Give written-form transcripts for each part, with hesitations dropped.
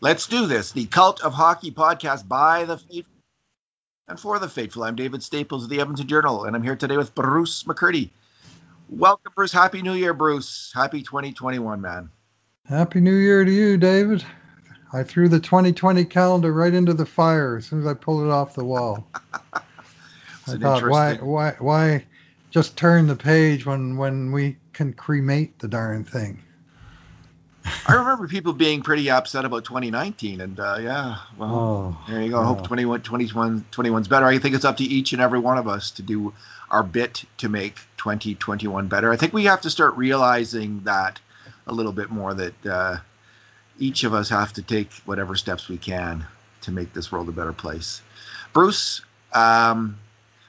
Let's do this. The Cult of Hockey podcast by the faithful and for the faithful. I'm David Staples of the Edmonton Journal, and I'm here today with Bruce McCurdy. Welcome, Bruce. Happy New Year, Bruce. Happy 2021, man. Happy New Year to you, David. I threw the 2020 calendar right into the fire as soon as I pulled it off the wall. I thought, why just turn the page when we can cremate the darn thing? I remember people being pretty upset about 2019, and there you go. I hope 2021's better. I think it's up to each and every one of us to do our bit to make 2021 better. I think we have to start realizing that a little bit more, that each of us have to take whatever steps we can to make this world a better place. Bruce,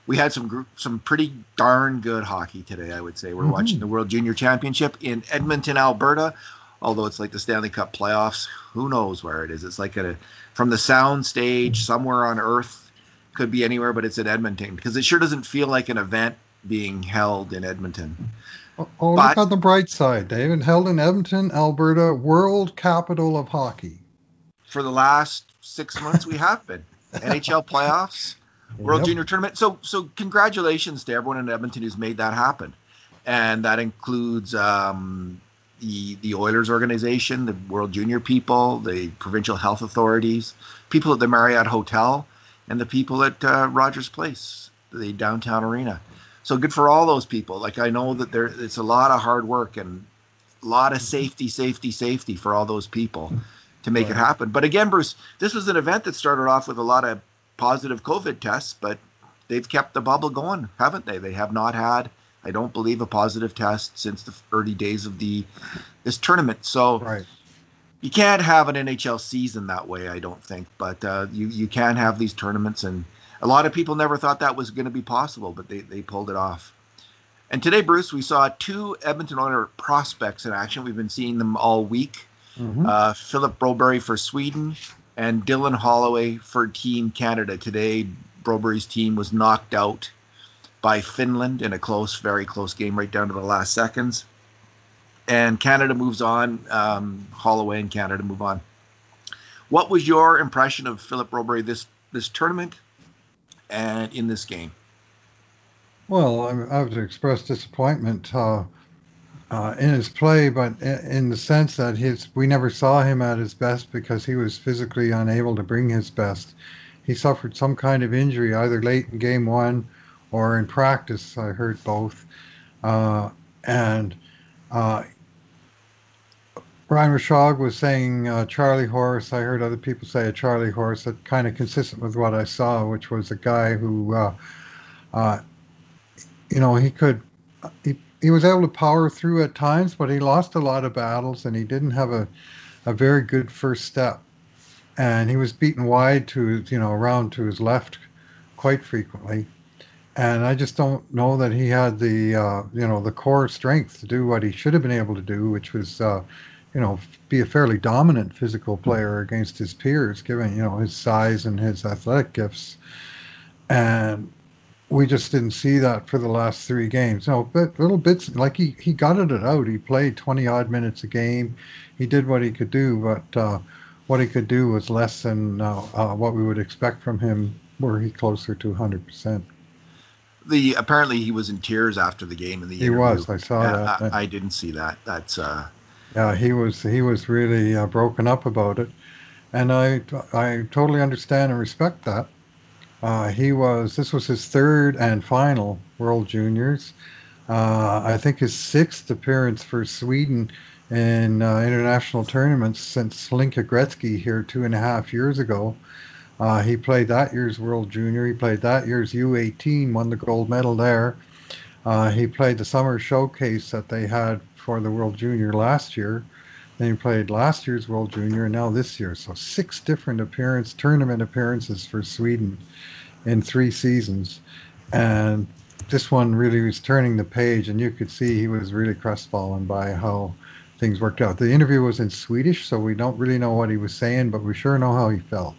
we had some pretty darn good hockey today, I would say. We're watching the World Junior Championship in Edmonton, Alberta. Although it's like the Stanley Cup playoffs, who knows where it is? It's like from the sound stage somewhere on Earth, could be anywhere, but it's in Edmonton because it sure doesn't feel like an event being held in Edmonton. Oh, look on the bright side, David. Held in Edmonton, Alberta, world capital of hockey. For the last 6 months, we have been NHL playoffs, World Junior Tournament. So congratulations to everyone in Edmonton who's made that happen, and that includes the Oilers organization, the World Junior people, the provincial health authorities, people at the Marriott Hotel, and the people at Rogers Place, the downtown arena. So good for all those people. Like, I know that it's a lot of hard work and a lot of safety for all those people to make it happen. But again, Bruce, this was an event that started off with a lot of positive COVID tests, but they've kept the bubble going, haven't they? They have not had, I don't believe, a positive test since the early days of this tournament. So you can't have an NHL season that way, I don't think. But you can have these tournaments, and a lot of people never thought that was going to be possible, but they pulled it off. And today, Bruce, we saw two Edmonton Oilers prospects in action. We've been seeing them all week. Philip Broberg for Sweden and Dylan Holloway for Team Canada. Today, Broberg's team was knocked out by Finland in a very close game right down to the last seconds. And Canada moves on. Holloway and Canada move on. What was your impression of Philip Broberg this tournament and in this game? Well, I would express disappointment in his play, but in the sense that we never saw him at his best because he was physically unable to bring his best. He suffered some kind of injury either late in game one or in practice, I heard both. And Brian Rashog was saying Charlie Horse. I heard other people say a Charlie Horse. That kind of consistent with what I saw, which was a guy who, he was able to power through at times, but he lost a lot of battles, and he didn't have a very good first step. And he was beaten wide around to his left quite frequently. And I just don't know that he had the core strength to do what he should have been able to do, which was, be a fairly dominant physical player against his peers, given, his size and his athletic gifts. And we just didn't see that for the last three games. No, but little bits, like he gutted it out. He played 20-odd minutes a game. He did what he could do, but what he could do was less than what we would expect from him were he closer to 100%. Apparently he was in tears after the game in the interview. He was. I saw that. I didn't see that. That's. Yeah, he was really broken up about it, and I totally understand and respect that. This was his third and final World Juniors. I think his sixth appearance for Sweden in international tournaments since Linka Gretzky here 2.5 years ago. He played that year's World Junior. He played that year's U18, won the gold medal there. He played the summer showcase that they had for the World Junior last year. Then he played last year's World Junior and now this year. So 6 different tournament appearances for Sweden in 3 seasons. And this one really was turning the page, and you could see he was really crestfallen by how things worked out. The interview was in Swedish, so we don't really know what he was saying, but we sure know how he felt.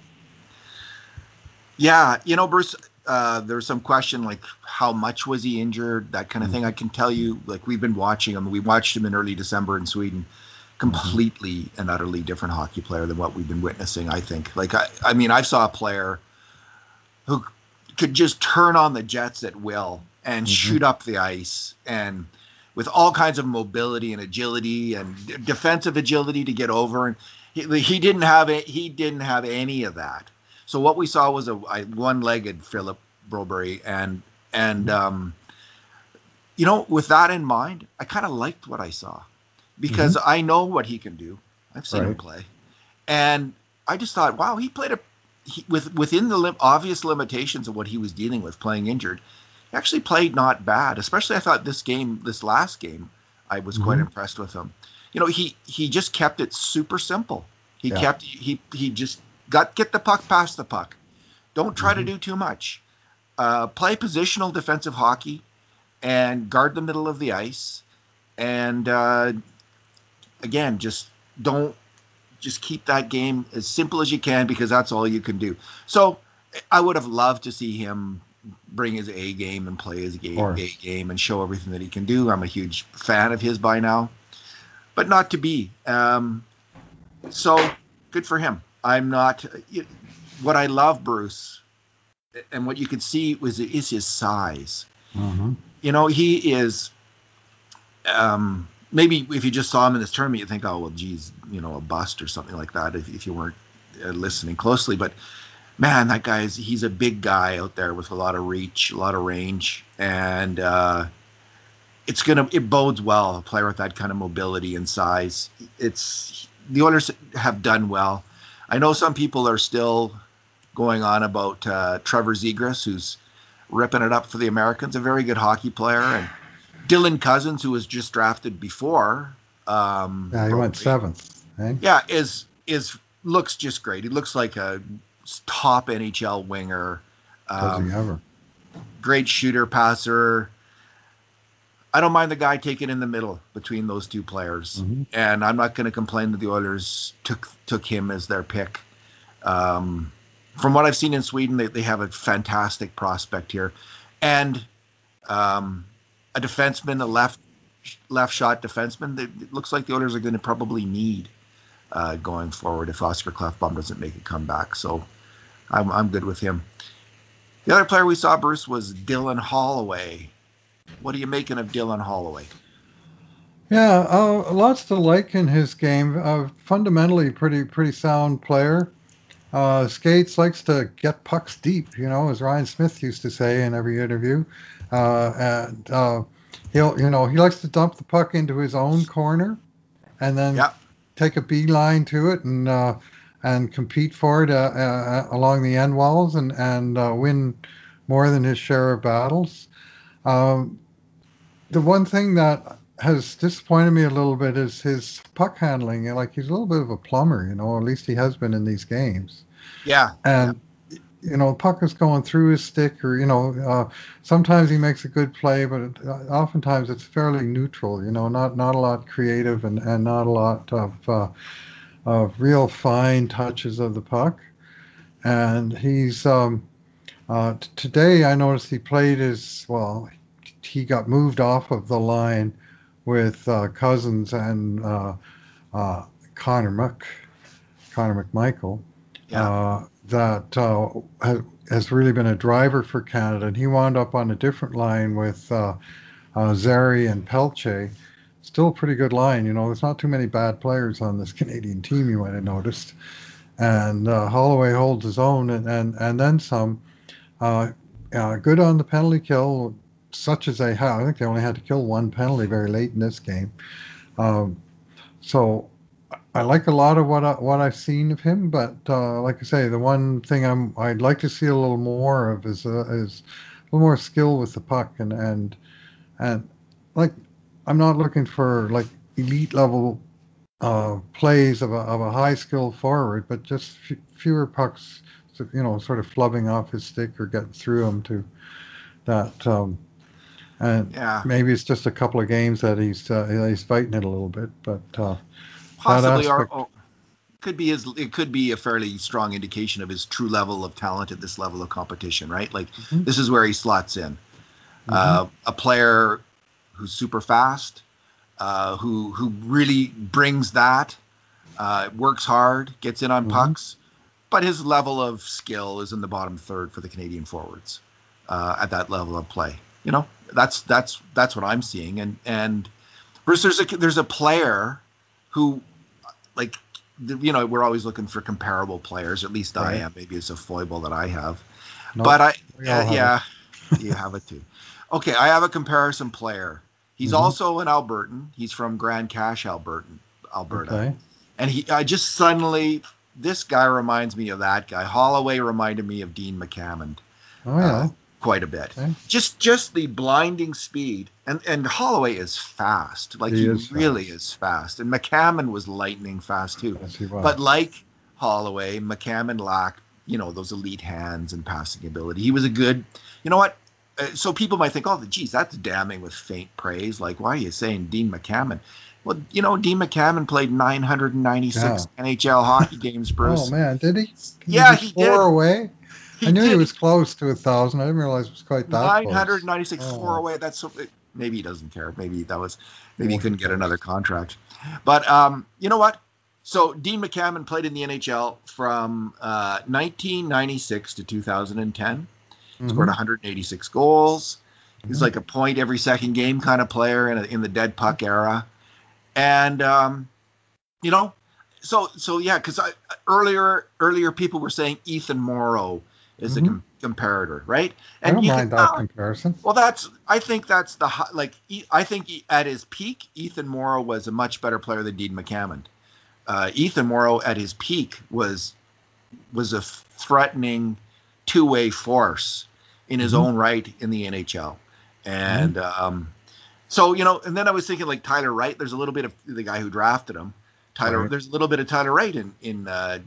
Yeah, Bruce, there's some question, like, how much was he injured, that kind of thing. I can tell you, like, we've been watching him. We watched him in early December in Sweden. completely and utterly different hockey player than what we've been witnessing, I think. Like, I mean, I saw a player who could just turn on the Jets at will and shoot up the ice, and with all kinds of mobility and agility and defensive agility to get over. And he didn't have any of that. So what we saw was a one-legged Philip Broberg, and you know, with that in mind, I kind of liked what I saw, because I know what he can do. I've seen him play, and I just thought, wow, he played within the obvious limitations of what he was dealing with, playing injured. He actually played not bad, especially I thought this last game, I was quite impressed with him. You know, he just kept it super simple. He kept he just get the puck past the puck. Don't try to do too much. Play positional defensive hockey and guard the middle of the ice. And again, just keep that game as simple as you can, because that's all you can do. So I would have loved to see him bring his A game and play his A game and show everything that he can do. I'm a huge fan of his by now, but not to be. So good for him. I'm not. What I love, Bruce, and what you could see is his size. You know, he is. Maybe if you just saw him in this tournament, you'd think, oh well, geez, you know, a bust or something like that. If you weren't listening closely, but man, that guy's—he's a big guy out there with a lot of reach, a lot of range, and it bodes well, a player with that kind of mobility and size. The Oilers have done well. I know some people are still going on about Trevor Zegras, who's ripping it up for the Americans, a very good hockey player, and Dylan Cozens, who was just drafted before. He went seventh. Eh? Yeah, looks just great. He looks like a top NHL winger. Does he ever? Great shooter, passer. I don't mind the guy taking in the middle between those two players, and I'm not going to complain that the Oilers took him as their pick. From what I've seen in Sweden, they have a fantastic prospect here, and a defenseman, a left shot defenseman. It looks like the Oilers are going to probably need going forward if Oskar Klefbom doesn't make a comeback. So I'm good with him. The other player we saw, Bruce, was Dylan Holloway. What are you making of Dylan Holloway? Yeah, lots to like in his game. Fundamentally, pretty sound player. Skates, likes to get pucks deep, you know, as Ryan Smith used to say in every interview. And he likes to dump the puck into his own corner, and then take a beeline to it and compete for it along the end walls and win more than his share of battles. The one thing that has disappointed me a little bit is his puck handling. Like, he's a little bit of a plumber, you know, at least he has been in these games. Yeah. And, you know, puck is going through his stick, or, you know, sometimes he makes a good play, but oftentimes it's fairly neutral, you know, not a lot creative and not a lot of real fine touches of the puck. And he's, today I noticed he played he got moved off of the line with Cozens and Connor McMichael, that has really been a driver for Canada. And he wound up on a different line with Zary and Pelche. Still a pretty good line. You know, there's not too many bad players on this Canadian team, you might have noticed. And Holloway holds his own and then some. Good on the penalty kill, such as they have. I think they only had to kill one penalty very late in this game. So I like a lot of what I've seen of him, but like I say, the one thing I'd like to see a little more of is a little more skill with the puck, and like, I'm not looking for like elite level plays of a high skill forward, but just fewer pucks, you know, sort of flubbing off his stick or getting through him to that. Maybe it's just a couple of games that he's fighting it a little bit, but possibly it could be a fairly strong indication of his true level of talent at this level of competition, right? Like, this is where he slots in. A player who's super fast, who really brings that, works hard, gets in on pucks, but his level of skill is in the bottom third for the Canadian forwards at that level of play. You know, that's what I'm seeing. And Bruce, there's a player who, like, you know, we're always looking for comparable players. At least I am. Maybe it's a foible that I have. Nope. But you have it too. Okay, I have a comparison player. He's also an Albertan. He's from Grand Cache, Alberta. Okay. And this guy reminds me of that guy. Holloway reminded me of Dean McCammond. Oh, yeah. Quite a bit. Okay. Just the blinding speed. And Holloway is fast. Like, he really is fast. And McCammond was lightning fast, too. Yes, he was. But like Holloway, McCammond lacked, you know, those elite hands and passing ability. He was a good, you know what? So people might think, oh, geez, that's damning with faint praise. Like, why are you saying Dean McCammond? Well, you know, Dean McCammond played 996 NHL hockey games, Bruce. Oh, man, did he? He did. Four away? I knew he was close to 1,000. I didn't realize it was quite that 996, close. 996, four away. That's so, maybe he doesn't care. Maybe he couldn't get another contract. But you know what? So Dean McCammond played in the NHL from 1996 to 2010. Scored 186 goals. He's like a point every second game kind of player in the dead puck era. And, you know, so yeah, because earlier people were saying Ethan Moreau is a comparator, right? And I don't mind that comparison. Well, I think at his peak, Ethan Moreau was a much better player than Dean McCammond. Ethan Moreau at his peak was a threatening two-way force in his own right in the NHL. And so, you know, and then I was thinking, like, Tyler Wright, there's a little bit of the guy who drafted him. There's a little bit of Tyler Wright in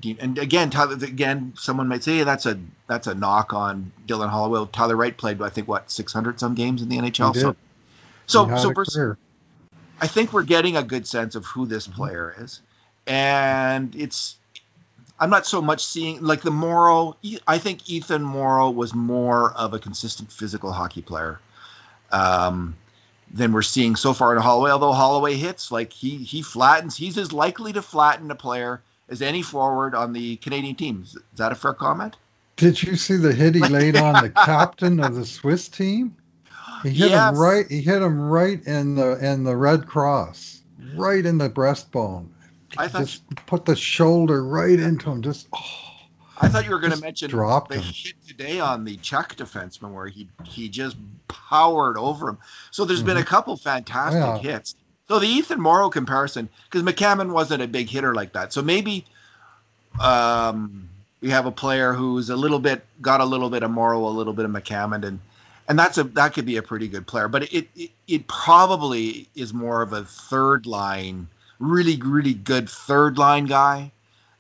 Dean. And again, someone might say, hey, that's a knock on Dylan Holloway. Tyler Wright played, I think, 600 some games in the NHL. So I think we're getting a good sense of who this player is. And I'm not so much seeing, like, the Morrow. I think Ethan Moreau was more of a consistent physical hockey player than we're seeing so far in Holloway. Although Holloway hits, like, he flattens. He's as likely to flatten a player as any forward on the Canadian team. Is that a fair comment? Did you see the hit he laid on the captain of the Swiss team? He hit him right. He hit him right in the red cross, right in the breastbone. I thought put the shoulder right into him. I thought you were going to mention the hit today on the Czech defenseman where he just powered over him. So there's been a couple fantastic hits. So the Ethan Moreau comparison, because McCammond wasn't a big hitter like that. So maybe we have a player who's got a little bit of Moreau, a little bit of McCammond, and that could be a pretty good player. But it probably is more of a third line, really, really good third line guy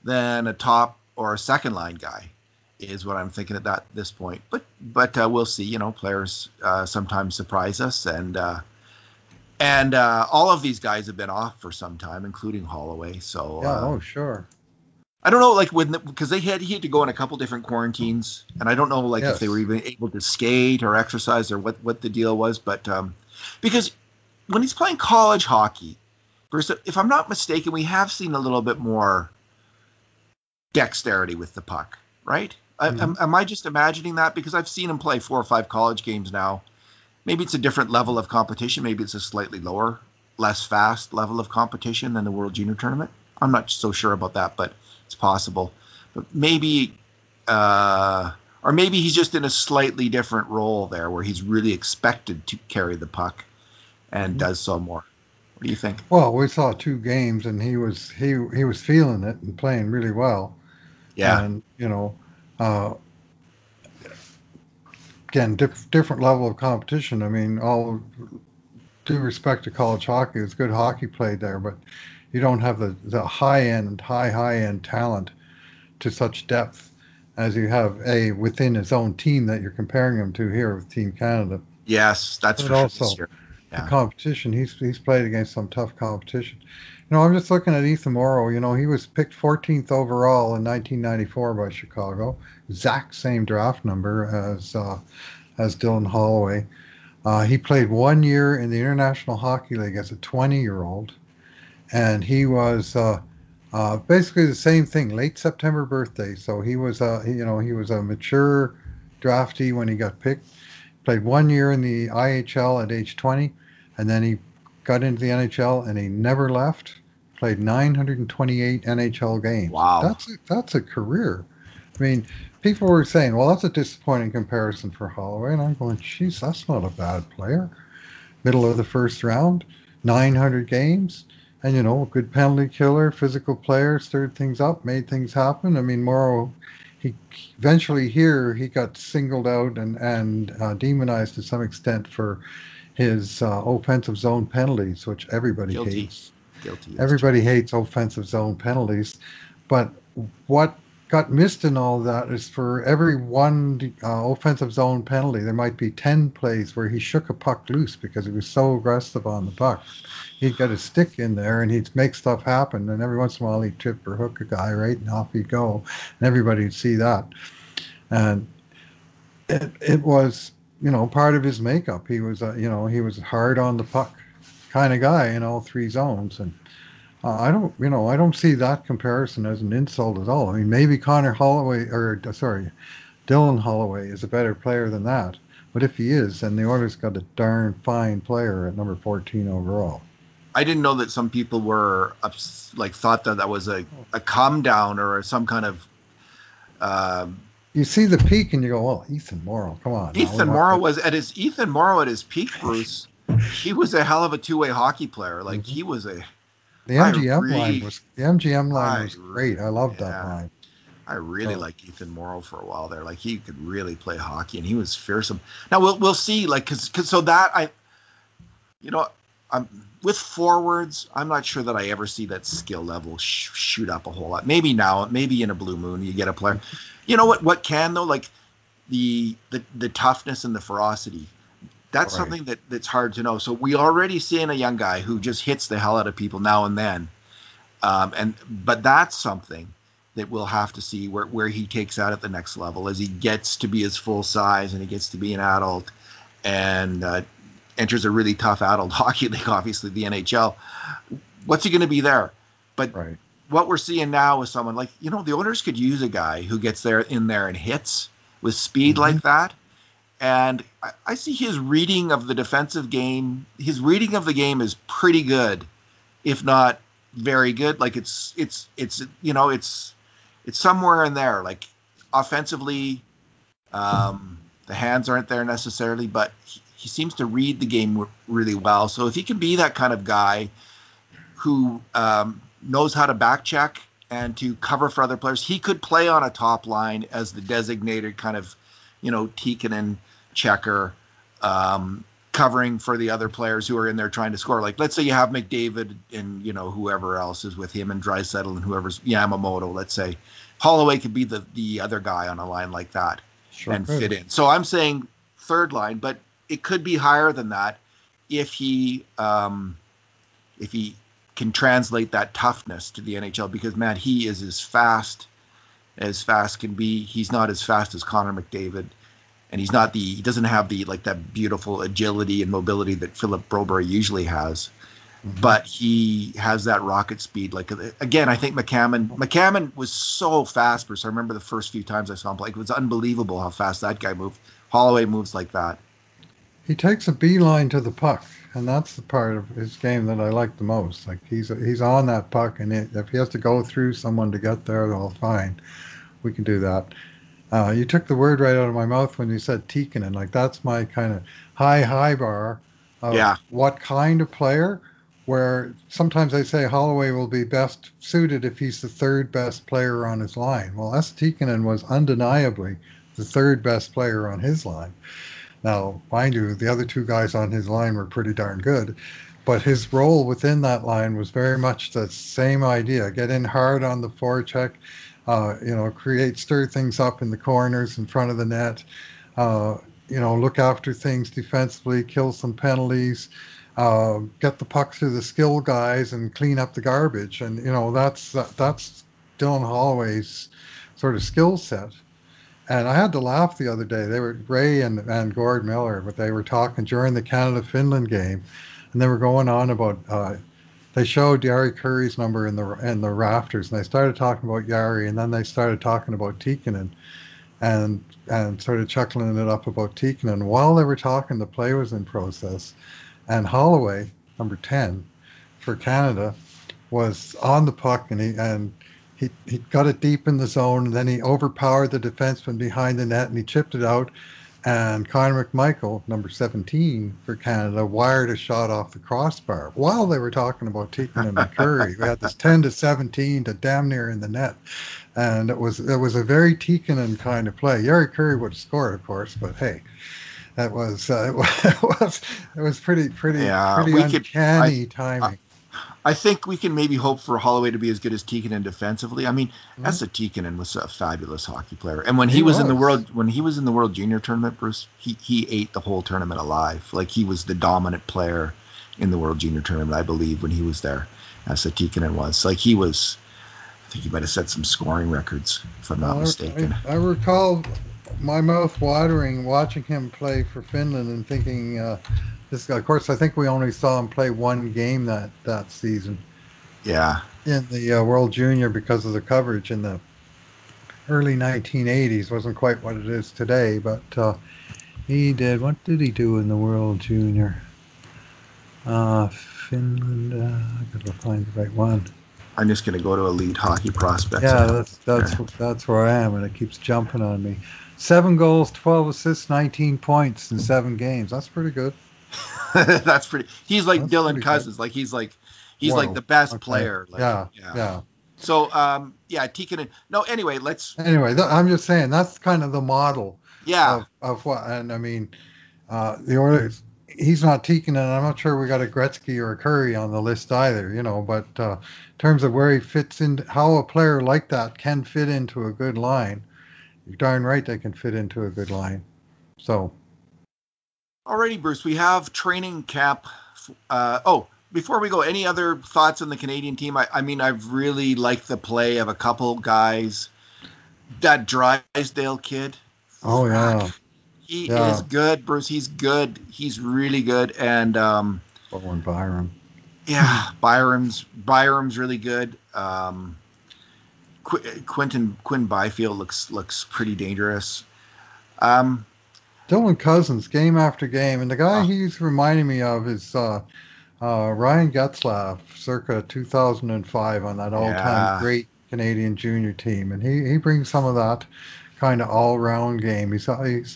than a top or a second line guy is what I'm thinking at this point. But we'll see. You know, players sometimes surprise us, and all of these guys have been off for some time, including Holloway. So sure. I don't know, like, because he had to go in a couple different quarantines, and I don't know, like, if they were even able to skate or exercise or what the deal was. But because when he's playing college hockey, if I'm not mistaken, we have seen a little bit more dexterity with the puck, right? Am I just imagining that? Because I've seen him play 4 or 5 college games now. Maybe it's a different level of competition. Maybe it's a slightly lower, less fast level of competition than the World Junior Tournament. I'm not so sure about that, but it's possible. But maybe he's just in a slightly different role there where he's really expected to carry the puck and does so more. What do you think? Well, we saw 2 games, and he was feeling it and playing really well. Yeah, and you know, again, different level of competition. I mean, all due respect to college hockey, it's good hockey played there, but you don't have the high end talent to such depth as you have within his own team that you're comparing him to here with Team Canada. Yes, that's for sure. The competition he's played against some tough competition. You know, I'm just looking at Ethan Moreau. You know, he was picked 14th overall in 1994 by Chicago. Exact same draft number as Dylan Holloway. He played 1 year in the International Hockey League as a 20-year-old, and he was basically the same thing, late September birthday. So he was a mature draftee when he got picked. Played 1 year in the IHL at age 20, and then he got into the NHL and he never left. Played 928 NHL games. Wow, that's a career. I mean, people were saying, well, that's a disappointing comparison for Holloway. And I'm going, geez, that's not a bad player. Middle of the first round, 900 games. And, good penalty killer, physical player, stirred things up, made things happen. I mean, Moreau, he got singled out and demonized to some extent for his offensive zone penalties, which everybody hates. Guilty. Everybody hates offensive zone penalties. But what got missed in all that is for every one offensive zone penalty, there might be 10 plays where he shook a puck loose because he was so aggressive on the puck. He'd got his stick in there and he'd make stuff happen, and every once in a while he'd tip or hook a guy, right, and off he'd go, and everybody'd see that. And it was, part of his makeup. He was, he was hard on the puck kind of guy in all three zones, and I don't see that comparison as an insult at all. I mean, maybe Dylan Holloway is a better player than that. But if he is, then the Oilers got a darn fine player at number 14 overall. I didn't know that some people were thought that was a calm down or some kind of. You see the peak and you go, well, Ethan Moreau, come on. Ethan Moreau at his peak, Bruce. He was a hell of a two-way hockey player. Like mm-hmm. he was a. The MGM line was great. I loved that line. I really liked Ethan Moreau for a while there. Like he could really play hockey, and he was fearsome. Now we'll see. Like with forwards, I'm not sure that I ever see that skill level shoot up a whole lot. Maybe now, maybe in a blue moon, you get a player. You know what? What can though? Like the toughness and the ferocity. That's right. Something that's hard to know. So we already seeing a young guy who just hits the hell out of people now and then. But that's something that we'll have to see where he takes out at the next level as he gets to be his full size and he gets to be an adult and enters a really tough adult hockey league, obviously the NHL. What's he going to be there? But right. What we're seeing now is someone like, the Oilers could use a guy who gets there in there and hits with speed mm-hmm. like that. And I see his reading of the defensive game. His reading of the game is pretty good, if not very good. Like it's somewhere in there. Like offensively, the hands aren't there necessarily, but he seems to read the game really well. So if he can be that kind of guy who knows how to back check and to cover for other players, he could play on a top line as the designated kind of. Tikkanen, checker, covering for the other players who are in there trying to score. Like, let's say you have McDavid and, whoever else is with him and Draisaitl and whoever's Yamamoto, let's say. Holloway could be the other guy on a line like that and fit in. So I'm saying third line, but it could be higher than that if he can translate that toughness to the NHL because, man, he is as fast can be. He's not as fast as Connor McDavid, and he's not he doesn't have that beautiful agility and mobility that Philip Broberg usually has, mm-hmm. but he has that rocket speed. Like again, I think McCammond was so fast, Bruce. I remember the first few times I saw him play, it was unbelievable how fast that guy moved. Holloway moves like that. He takes a beeline to the puck, and that's the part of his game that I like the most. Like he's on that puck, and if he has to go through someone to get there, they'll fine. We can do that. You took the word right out of my mouth when you said Tikkanen. Like that's my kind of high bar of what kind of player. Where sometimes I say Holloway will be best suited if he's the third best player on his line. Well, Essa Tikkanen was undeniably the third best player on his line. Now, mind you, the other two guys on his line were pretty darn good, but his role within that line was very much the same idea. Get in hard on the forecheck, stir things up in the corners in front of the net, look after things defensively, kill some penalties, get the puck through the skill guys and clean up the garbage. And, that's Dylan Holloway's sort of skill set. And I had to laugh the other day. They were Ray and Gord Miller, but they were talking during the Canada-Finland game, and they were going on about they showed Jari Kurri's number in the rafters, and they started talking about Jari, and then they started talking about Tikkanen, and started chuckling it up about Tikkanen. While they were talking, the play was in process, and Holloway, number 10 for Canada, was on the puck, and he got it deep in the zone, and then he overpowered the defenseman behind the net, and he chipped it out. And Connor McDavid, number 17 for Canada, wired a shot off the crossbar while they were talking about Tikkanen and Curry. We had this 10-17 to damn near in the net, and it was a very Tikkanen kind of play. Jari Kurri would have scored, of course, but hey, that was it was pretty uncanny timing. I think we can maybe hope for Holloway to be as good as Tikkanen defensively. I mean, Essa Tikkanen was a fabulous hockey player, and when he was in the World Junior Tournament, Bruce, he ate the whole tournament alive. Like, he was the dominant player in the World Junior Tournament, I believe, when he was there. Essa Tikkanen was like he was. I think he might have set some scoring records, if I'm not mistaken. I recall my mouth watering watching him play for Finland and thinking. Of course, I think we only saw him play one game that season. Yeah. In the World Junior, because of the coverage in the early 1980s, wasn't quite what it is today. But he did. What did he do in the World Junior? Finland. I gotta find the right one. I'm just gonna go to Elite Hockey Prospects. Yeah, that's where I am, and it keeps jumping on me. 7 goals, 12 assists, 19 points in 7 games. That's pretty good. That's pretty. He's like Dylan Cozens. Like he's Whoa. Like the best player. Like, yeah. So Tikkanen. No, anyway, let's. Anyway, I'm just saying that's kind of the model. Yeah. Of what, and I mean, the order. He's not Tikkanen. I'm not sure we got a Gretzky or a Curry on the list either. You know, but in terms of where he fits in, how a player like that can fit into a good line. You're darn right they can fit into a good line. So. Alrighty, Bruce, we have training camp. Before we go, any other thoughts on the Canadian team? I mean, I've really liked the play of a couple guys. That Draisaitl kid. Oh, yeah. He is good, Bruce. He's good. He's really good. And Bowen Byram. Yeah, Byram's really good. Quinn Byfield looks pretty dangerous. Dylan Cozens, game after game, and the guy he's reminding me of is Ryan Getzlaf, circa 2005 on that all-time great Canadian junior team, and he brings some of that kind of all-round game. He's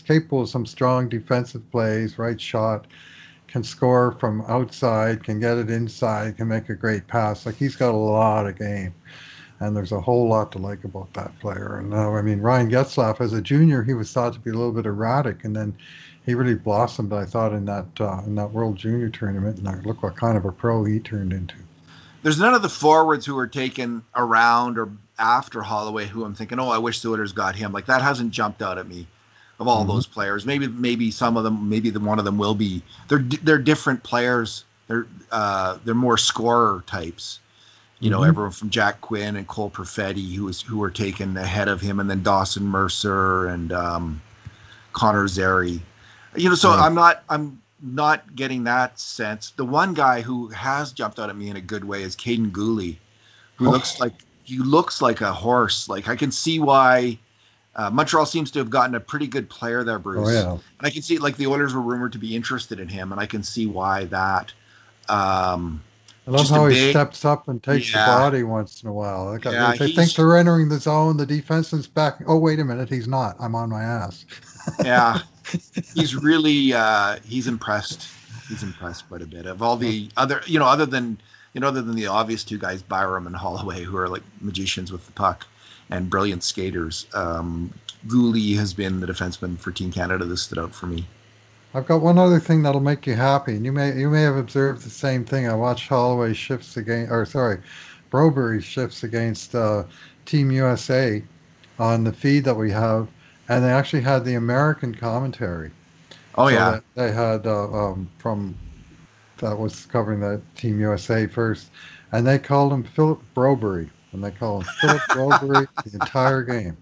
capable of some strong defensive plays, right shot, can score from outside, can get it inside, can make a great pass. Like, he's got a lot of game. And there's a whole lot to like about that player. And I mean, Ryan Getzlaf, as a junior, he was thought to be a little bit erratic, and then he really blossomed, I thought, in that World Junior Tournament. And look what kind of a pro he turned into. There's none of the forwards who were taken around or after Holloway who I'm thinking, I wish the Oilers got him. Like, that hasn't jumped out at me of all those players. Maybe some of them, one of them will be. They're different players. They're more scorer types. You know, everyone from Jack Quinn and Cole Perfetti, who were taken ahead of him, and then Dawson Mercer and Connor Zary. You know, so I'm not getting that sense. The one guy who has jumped out at me in a good way is Caden Gooley, who looks like a horse. Like, I can see why Montreal seems to have gotten a pretty good player there, Bruce. Oh, yeah. And I can see, like, the Oilers were rumored to be interested in him, and I can see why that. I love how he steps up and takes the body once in a while. They think they're entering the zone. The defenseman's back. Oh, wait a minute. He's not. I'm on my ass. Yeah. He's really he's impressed. He's impressed quite a bit. Of all the other, other than the obvious two guys, Byram and Holloway, who are like magicians with the puck and brilliant skaters. Gooley has been the defenseman for Team Canada that stood out for me. I've got one other thing that'll make you happy, and you may have observed the same thing. I watched Holloway's shifts against, Broberg's shifts against Team USA on the feed that we have, and they actually had the American commentary. Oh, so yeah. They had that was covering the Team USA first, and they called him Philip Broberg the entire game.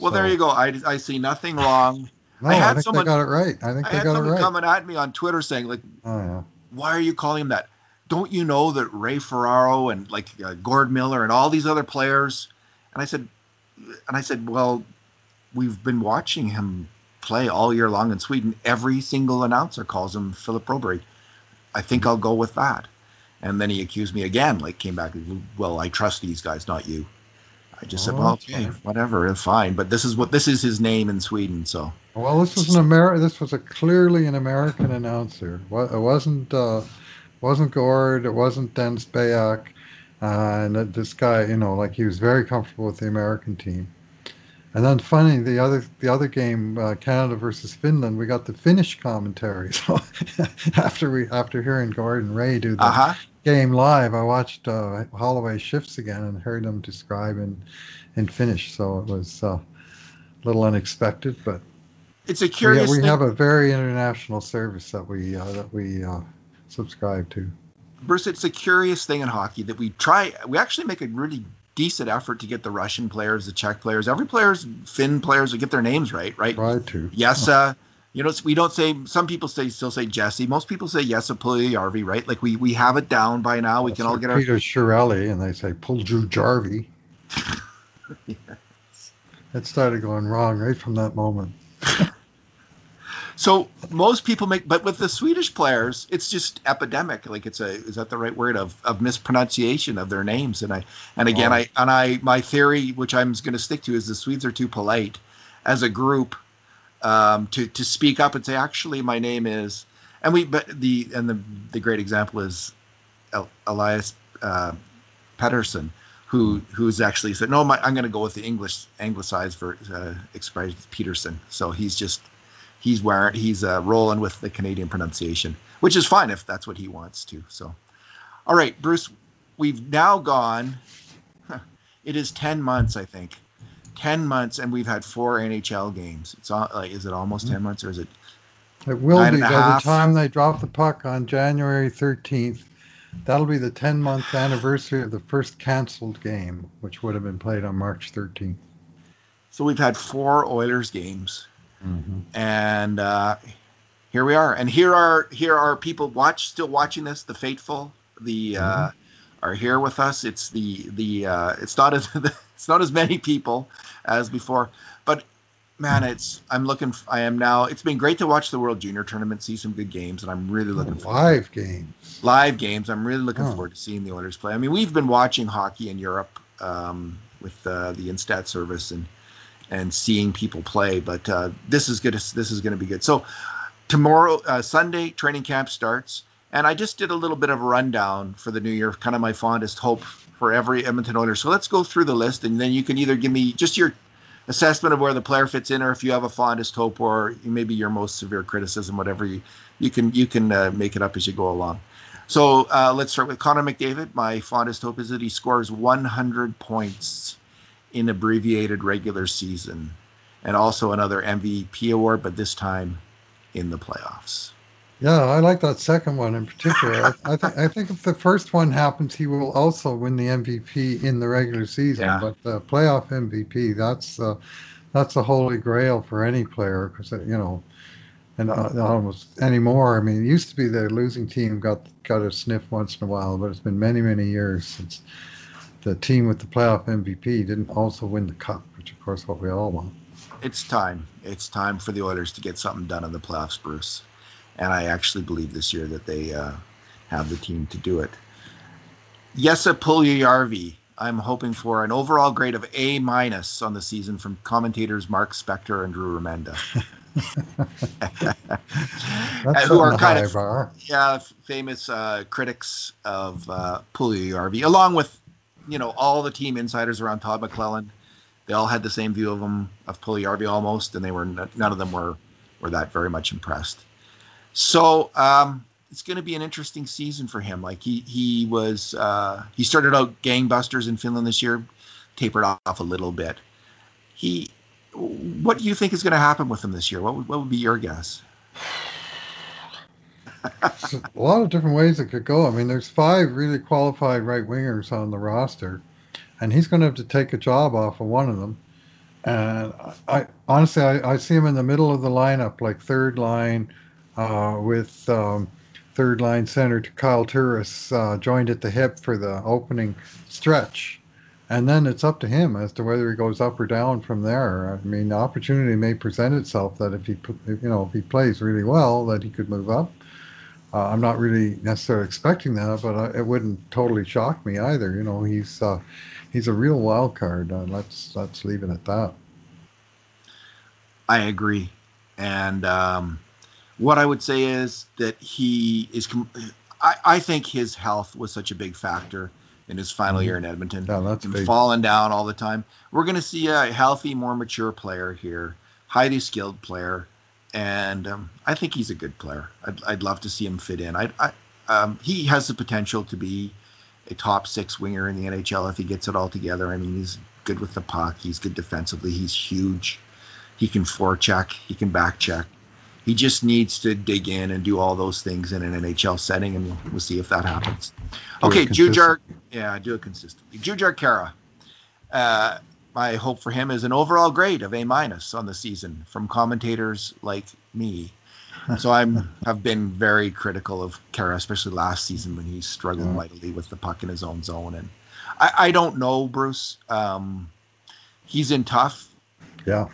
Well, so there you go. I see nothing wrong. No, I think someone, they got it right. I think I they got it right. Coming at me on Twitter saying, like, why are you calling him that? Don't you know that Ray Ferraro and like Gord Miller and all these other players? And I said, well, we've been watching him play all year long in Sweden. Every single announcer calls him Philip Broberg. I think I'll go with that. And then he accused me again, like came back, well, I trust these guys, not you. I just said, well, okay, whatever, fine. But this is his name in Sweden. So, well, this was a clearly an American announcer. It wasn't Gord. It wasn't Den Spayak. And this guy, you know, like he was very comfortable with the American team. And then funny, the other game, Canada versus Finland, we got the Finnish commentary. So after hearing Gord and Ray do the game live, I watched Holloway shifts again and heard them describe in Finnish. So it was a little unexpected, but it's a curious. We have a very international service that we subscribe to. Bruce, it's a curious thing in hockey that we actually make a really decent effort to get the Russian players, the Czech players, Finn players to get their names right, right? Right to. Yessa, you know, we don't say, some people still say Jesse. Most people say Yessa Puljujarvi, right? Like we have it down by now. We can all get Peter Chiarelli, and they say Puljujarvi. Yes. That started going wrong right from that moment. So most people but with the Swedish players, it's just epidemic. Like is that the right word of mispronunciation of their names? My theory, which I'm going to stick to, is the Swedes are too polite as a group to speak up and say, actually, my name is. And the great example is Elias Pettersson, who's actually said, no, I'm going to go with the English anglicized expression, Peterson. So he's just. He's rolling with the Canadian pronunciation, which is fine if that's what he wants to. So, all right, Bruce, we've now gone. It is 10 months, I think. 10 months, and we've had 4 NHL games. It's is it almost 10 months, or is it? It will be by the time they drop the puck on January 13th. That'll be the 10-month anniversary of the first canceled game, which would have been played on March 13th. So we've had 4 Oilers games. Mm-hmm. And here we are, and here are people still watching this. The faithful, are here with us. It's it's not as many people as before, but man, it's been great to watch the World Junior Tournament, see some good games, and I'm really looking live games. I'm really looking forward to seeing the Oilers play. I mean, we've been watching hockey in Europe with the Instat service and seeing people play, but this is good. This is going to be good. So tomorrow, Sunday, training camp starts, and I just did a little bit of a rundown for the new year, kind of my fondest hope for every Edmonton Oiler. So let's go through the list, and then you can either give me just your assessment of where the player fits in, or if you have a fondest hope, or maybe your most severe criticism, whatever you can make it up as you go along. So let's start with Connor McDavid. My fondest hope is that he scores 100 points in abbreviated regular season, and also another MVP award, but this time in the playoffs. Yeah, I like that second one in particular. I think if the first one happens, he will also win the MVP in the regular season. Yeah. But the playoff MVP, that's the holy grail for any player, because you know, and almost anymore. I mean, it used to be the losing team got a sniff once in a while, but it's been many years since the team with the playoff MVP didn't also win the cup, which, of course, what we all want. It's time. It's time for the Oilers to get something done in the playoffs, Bruce. And I actually believe this year that they have the team to do it. Jesse Puljujarvi, I'm hoping for an overall grade of A- on the season from commentators Mark Spector and Drew Remenda. Who are kind of famous critics of Puljujarvi, along with, you know, all the team insiders around Todd McClellan. They all had the same view of him, of Puljujarvi almost, and they were none of them were that very much impressed. So it's going to be an interesting season for him. Like he started out gangbusters in Finland this year, tapered off a little bit. What do you think is going to happen with him this year? What would be your guess? A lot of different ways it could go. I mean, there's 5 really qualified right wingers on the roster, and he's going to have to take a job off of one of them. And I honestly see him in the middle of the lineup, like third line, with third line center Kyle Turris joined at the hip for the opening stretch. And then it's up to him as to whether he goes up or down from there. I mean, the opportunity may present itself that if he plays really well, that he could move up. I'm not really necessarily expecting that, but it wouldn't totally shock me either. You know, he's a real wild card. Let's leave it at that. I agree, and what I would say is that he is. I think his health was such a big factor in his final year in Edmonton. Yeah, that's big. Falling down all the time. We're going to see a healthy, more mature player here, highly skilled player. And I think he's a good player. I'd love to see him fit in. He has the potential to be a top six winger in the NHL if he gets it all together. I mean, he's good with the puck. He's good defensively. He's huge. He can forecheck. He can backcheck. He just needs to dig in and do all those things in an NHL setting, and we'll see if that happens. Okay, Jujar. Yeah, do it consistently. Jujar Kara. My hope for him is an overall grade of A- on the season from commentators like me. So I've been very critical of Kara, especially last season when he struggled mightily with the puck in his own zone. And I don't know, Bruce. He's in tough. Yeah.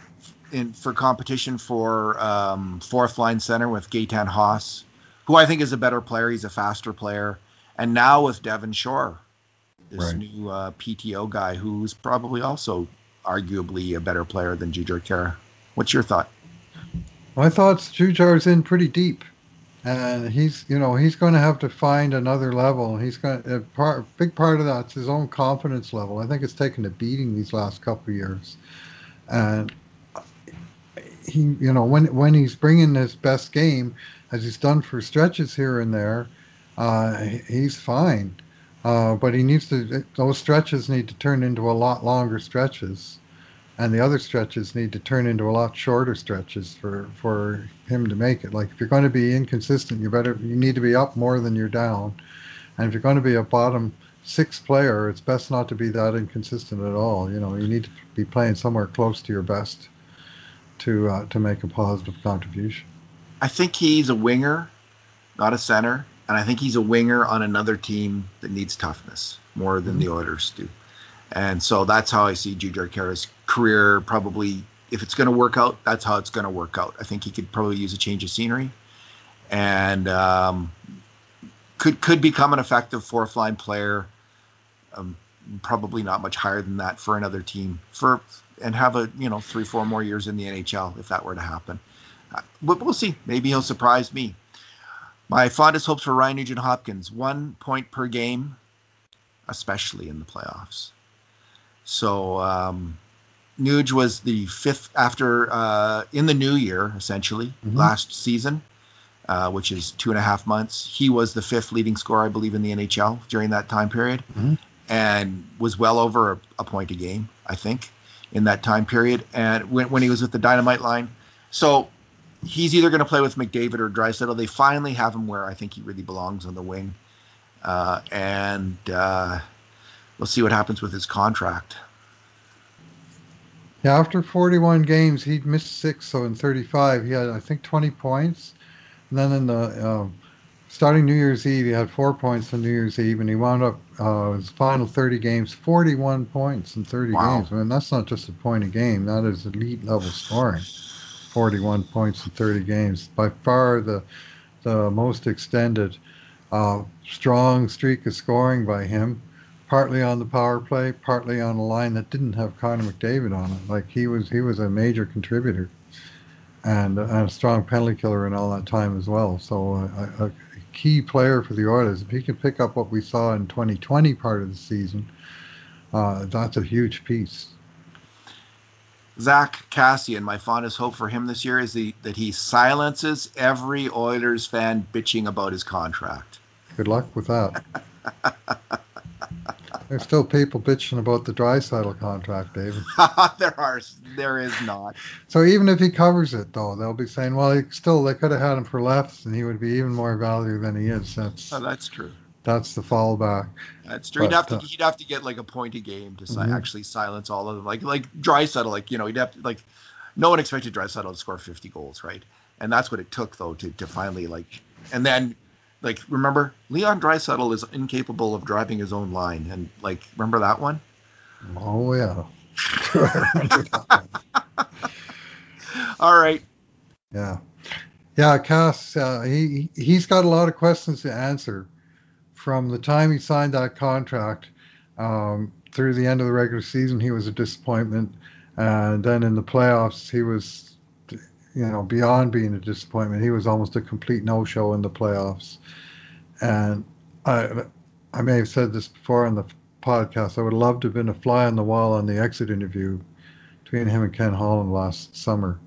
In for competition for fourth line center with Gaetan Haas, who I think is a better player. He's a faster player. And now with Devon Shore. This new PTO guy who's probably also arguably a better player than Jujar Kara. What's your thought? My thought's Jujar's in pretty deep, and he's going to have to find another level. He's going to big part of that's his own confidence level. I think it's taken a beating these last couple of years, and he when he's bringing his best game as he's done for stretches here and there, he's fine. But he needs to; those stretches need to turn into a lot longer stretches, and the other stretches need to turn into a lot shorter stretches for him to make it. Like if you're going to be inconsistent, you need to be up more than you're down, and if you're going to be a bottom six player, it's best not to be that inconsistent at all. You know, you need to be playing somewhere close to your best to make a positive contribution. I think he's a winger, not a center. And I think he's a winger on another team that needs toughness more than the Oilers do. And so that's how I see Jujar Kara's career. Probably, if it's going to work out, that's how it's going to work out. I think he could probably use a change of scenery and could become an effective fourth-line player, probably not much higher than that for another team, and have a 3-4 more years in the NHL if that were to happen. But we'll see. Maybe he'll surprise me. My fondest hopes for Ryan Nugent Hopkins, 1 point per game, especially in the playoffs. So Nuge was the fifth after in the new year, essentially, last season, which is 2.5 months. He was the fifth leading scorer, I believe, in the NHL during that time period and was well over a point a game, I think, in that time period. And when he was with the Dynamite Line. So he's either going to play with McDavid or Draisaitl. They finally have him where I think he really belongs, on the wing. And we'll see what happens with his contract. Yeah, after 41 games, he'd missed 6. So in 35, he had, I think, 20 points. And then in the starting New Year's Eve, he had 4 points on New Year's Eve. And he wound up his final 30 games, 41 points in 30 games. I mean, that's not just a point a game. That is elite-level scoring. 41 points in 30 games. By far the most extended strong streak of scoring by him, partly on the power play, partly on a line that didn't have Connor McDavid on it. Like he was a major contributor and a strong penalty killer in all that time as well. So a key player for the Oilers. If he can pick up what we saw in 2020 part of the season, that's a huge piece. Zach Kassian, my fondest hope for him this year is that he silences every Oilers fan bitching about his contract. Good luck with that. There's still people bitching about the Draisaitl contract, David. There is not. So even if he covers it, though, they'll be saying, well, they could have had him for lefts, and he would be even more value than he is. That's true. That's the fallback. That's true. He'd have to get like a point a game to actually silence all of them. Like Draisaitl, he'd have to, no one expected Draisaitl to score 50 goals, right? And that's what it took though to finally and then remember Leon Draisaitl is incapable of driving his own line, and remember that one? Oh yeah. All right. Yeah, Cass, he's got a lot of questions to answer from the time he signed that contract through the end of the regular season. He was a disappointment, and then in the playoffs he was beyond being a disappointment. He was almost a complete no-show in the playoffs, and I may have said this before on the podcast, I would love to have been a fly on the wall on the exit interview between him and Ken Holland last summer,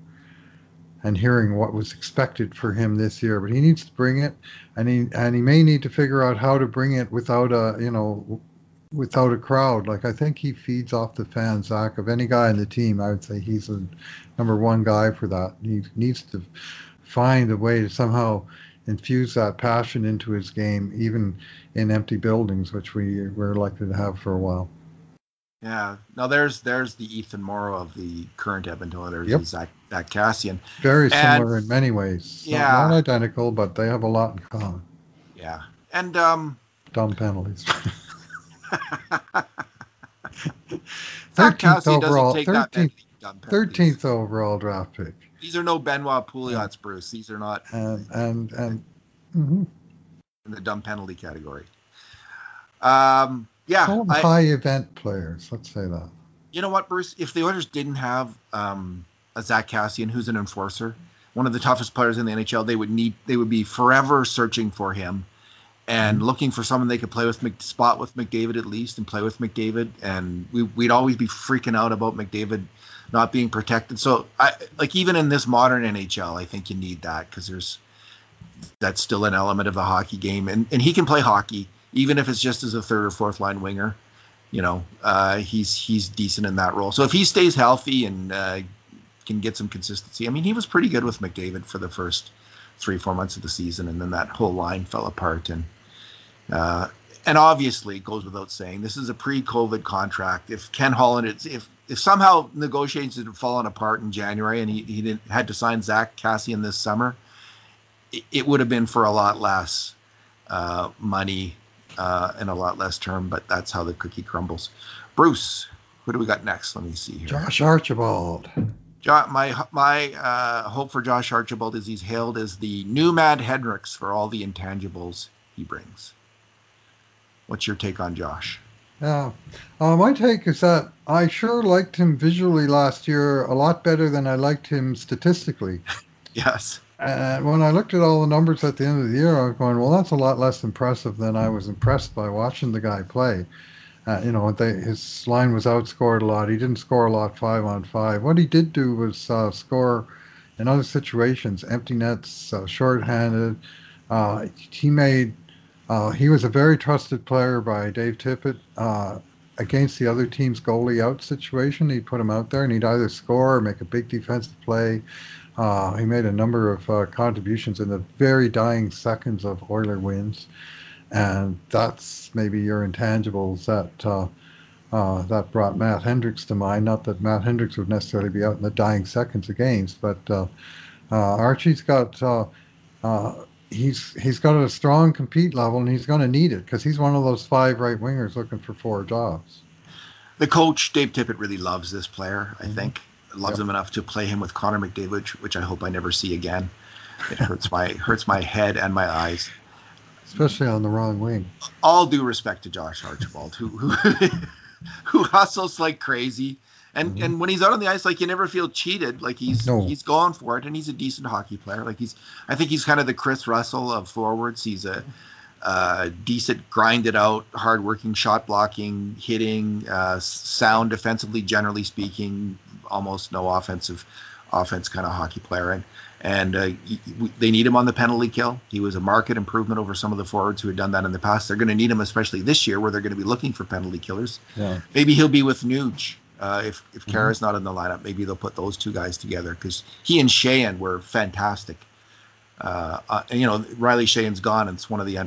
and hearing what was expected for him this year. But he needs to bring it, and he may need to figure out how to bring it without without a crowd. I think he feeds off the fans, Zach. Of any guy on the team, I would say he's the number one guy for that. He needs to find a way to somehow infuse that passion into his game, even in empty buildings, which we're likely to have for a while. Yeah. Now there's the Ethan Moreau of the current Edmonton Oilers, Zach Kassian. Very similar in many ways. Yeah. Not identical, but they have a lot in common. Yeah. And dumb penalties. Zach Kassian doesn't take that many dumb penalties. 13th overall draft pick. These are no Benoit Pouliots, Bruce. These are not in the dumb penalty category. High event players, let's say that. You know what, Bruce? If the Oilers didn't have a Zach Kassian, who's an enforcer, one of the toughest players in the NHL, they would be forever searching for him and looking for someone they could play with, spot with McDavid at least, and play with McDavid. And we'd always be freaking out about McDavid not being protected. So, even in this modern NHL, I think you need that, because that's still an element of the hockey game, and he can play hockey. Even if it's just as a third or fourth line winger, he's decent in that role. So if he stays healthy and can get some consistency, he was pretty good with McDavid for the first 3-4 months of the season, and then that whole line fell apart. And obviously, it goes without saying, this is a pre-COVID contract. If Ken Holland, if somehow negotiations had fallen apart in January and he had to sign Zach Kassian this summer, it would have been for a lot less money. In a lot less term, but that's how the cookie crumbles. Bruce, who do we got next? Let me see here. Josh Archibald. My hope for Josh Archibald is he's hailed as the new Matt Hendricks for all the intangibles he brings. What's your take on Josh? Yeah, my take is that I sure liked him visually last year a lot better than I liked him statistically. Yes. And when I looked at all the numbers at the end of the year, I was going, well, that's a lot less impressive than I was impressed by watching the guy play. His line was outscored a lot. He didn't score a lot 5-on-5. What he did do was score in other situations, empty nets, shorthanded. He was a very trusted player by Dave Tippett against the other team's goalie out situation. He'd put him out there, and he'd either score or make a big defensive play. He made a number of contributions in the very dying seconds of Oiler wins, and that's maybe your intangibles that brought Matt Hendricks to mind. Not that Matt Hendricks would necessarily be out in the dying seconds of games, but Archie's got he's got a strong compete level, and he's going to need it because he's one of those 5 right wingers looking for 4 jobs. The coach Dave Tippett really loves this player, I think. Loves him enough to play him with Connor McDavid, which I hope I never see again. It hurts my head and my eyes, especially on the wrong wing. All due respect to Josh Archibald, who hustles like crazy, and when he's out on the ice, you never feel cheated. He's going for it, and he's a decent hockey player. I think he's kind of the Chris Russell of forwards. He's a decent, grinded out, hardworking, shot blocking, hitting, sound defensively, generally speaking, almost no offense kind of hockey player. They need him on the penalty kill. He was a marked improvement over some of the forwards who had done that in the past. They're going to need him, especially this year, where they're going to be looking for penalty killers. Yeah. Maybe he'll be with Nuge. If Kara's not in the lineup, maybe they'll put those two guys together, because he and Sheehan were fantastic You know, Riley Sheehan's gone, and it's one of the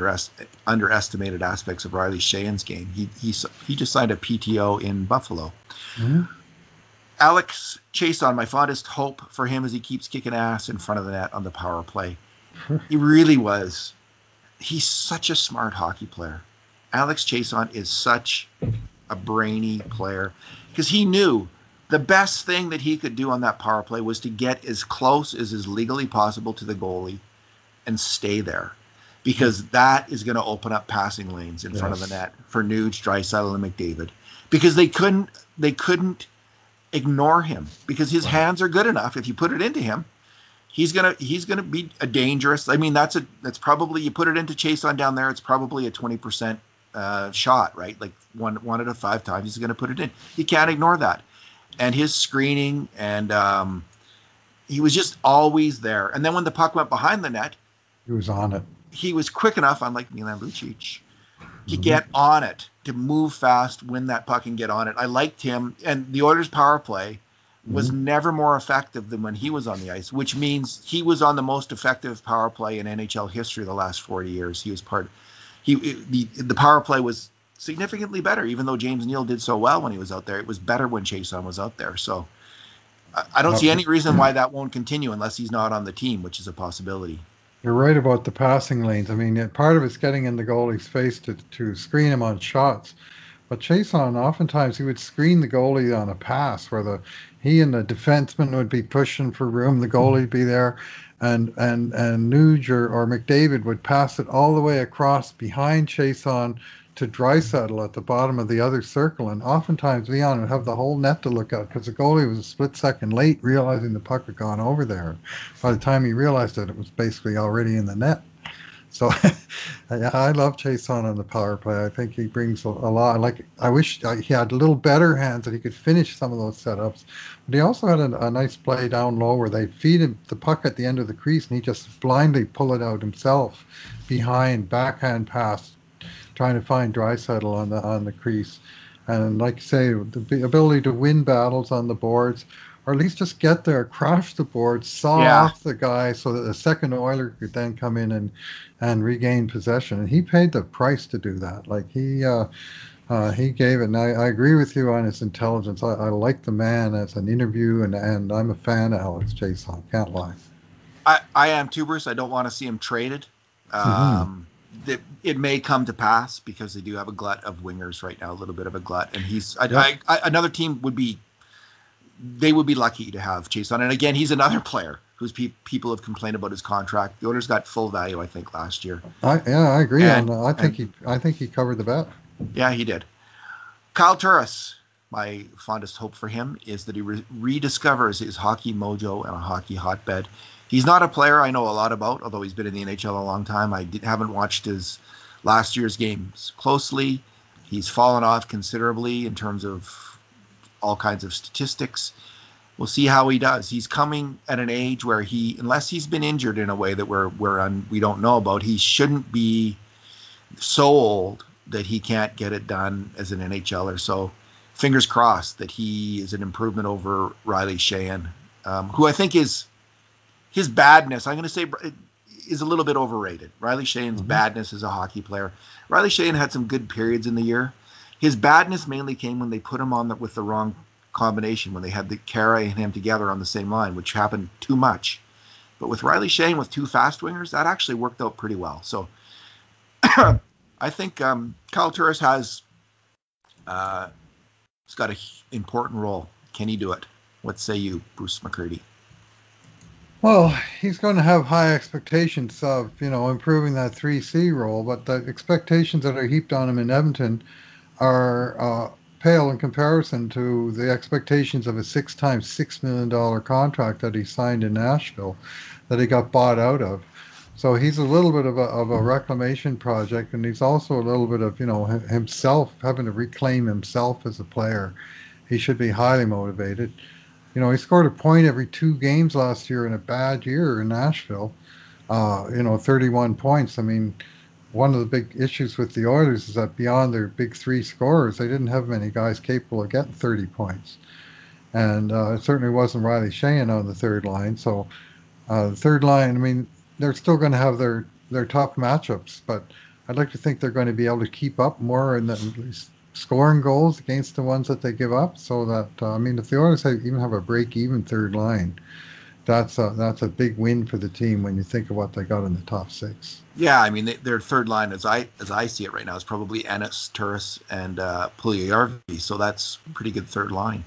underestimated aspects of Riley Sheehan's game. He just signed a PTO in Buffalo. Mm-hmm. Alex Chason, my fondest hope for him is he keeps kicking ass in front of the net on the power play. He really was. He's such a smart hockey player. Alex Chason is such a brainy player because he knew the best thing that he could do on that power play was to get as close as is legally possible to the goalie and stay there, because that is going to open up passing lanes in front of the net for Nuge, Draisaitl, and McDavid, because they couldn't ignore him, because his hands are good enough. If you put it into him, he's gonna be a dangerous. I mean, that's probably, you put it into Chason down there, it's probably a 20% shot, right? Like one out of five times he's gonna put it in. You can't ignore that. And his screening, and he was just always there. And then when the puck went behind the net, he was on it. He was quick enough, unlike Milan Lucic, to get on it, to move fast, win that puck, and get on it. I liked him. And the Oilers' power play was never more effective than when he was on the ice, which means he was on the most effective power play in NHL history the last 40 years. He was the power play was significantly better, even though James Neal did so well when he was out there. It was better when Chason was out there. So I don't see any reason why that won't continue unless he's not on the team, which is a possibility. You're right about the passing lanes. I mean, part of it's getting in the goalie's face to screen him on shots. But Chason, oftentimes, he would screen the goalie on a pass where he and the defenseman would be pushing for room. The goalie would be there, and Nuge or McDavid would pass it all the way across behind Chason to Draisaitl at the bottom of the other circle. And oftentimes, Leon would have the whole net to look at because the goalie was a split second late realizing the puck had gone over there. By the time he realized it, it was basically already in the net. So I love Chason on the power play. I think he brings a lot. Like, I wish he had a little better hands and he could finish some of those setups. But he also had a nice play down low where they feed him the puck at the end of the crease and he just blindly pull it out himself behind, backhand pass, trying to find Draisaitl on the crease. And like you say, the ability to win battles on the boards, or at least just get there, crash the board, saw off the guy so that the second Oiler could then come in and regain possession. And he paid the price to do that. Like, he gave it. And I agree with you on his intelligence. I like the man as an interview, and I'm a fan of Alex Chason. Can't lie. I am too, Bruce. I don't want to see him traded. It may come to pass because they do have a glut of wingers right now, a little bit of a glut. And another team would be, they would be lucky to have Chason. And again, he's another player whose people have complained about his contract. The Oilers got full value, I think, last year. I agree. I think he covered the bet. Yeah, he did. Kyle Turris, my fondest hope for him is that he rediscovers his hockey mojo and a hockey hotbed. He's not a player I know a lot about, although he's been in the NHL a long time. I haven't watched his last year's games closely. He's fallen off considerably in terms of all kinds of statistics. We'll see how he does. He's coming at an age where he, unless he's been injured in a way that we don't know about, he shouldn't be so old that he can't get it done as an NHLer. So fingers crossed that he is an improvement over Riley Sheehan, who I think is, his badness, I'm going to say, is a little bit overrated. Riley Sheehan's badness as a hockey player. Riley Sheehan had some good periods in the year. His badness mainly came when they put him on with the wrong combination, when they had the Kara and him together on the same line, which happened too much. But with Riley Sheehan, with two fast wingers, that actually worked out pretty well. So I think Kyle Turris has got an important role. Can he do it? What say you, Bruce McCurdy? Well, he's going to have high expectations of, improving that 3C role, but the expectations that are heaped on him in Edmonton are pale in comparison to the expectations of a 6-time $6 million contract that he signed in Nashville, that he got bought out of. So he's a little bit of a reclamation project, and he's also a little bit of himself having to reclaim himself as a player. He should be highly motivated. He scored a point every 2 games last year in a bad year in Nashville. 31 points. I mean, one of the big issues with the Oilers is that beyond their big 3 scorers, they didn't have many guys capable of getting 30 points. And it certainly wasn't Riley Sheehan on the third line. So the third line, I mean, they're still going to have their top matchups, but I'd like to think they're going to be able to keep up more and at least scoring goals against the ones that they give up. So that I mean, if the Oilers even have a break-even third line, that's a big win for the team when you think of what they got in the top six. Yeah, I mean their third line, as I see it right now, is probably Ennis, Turris, and Puljujarvi. So that's a pretty good third line.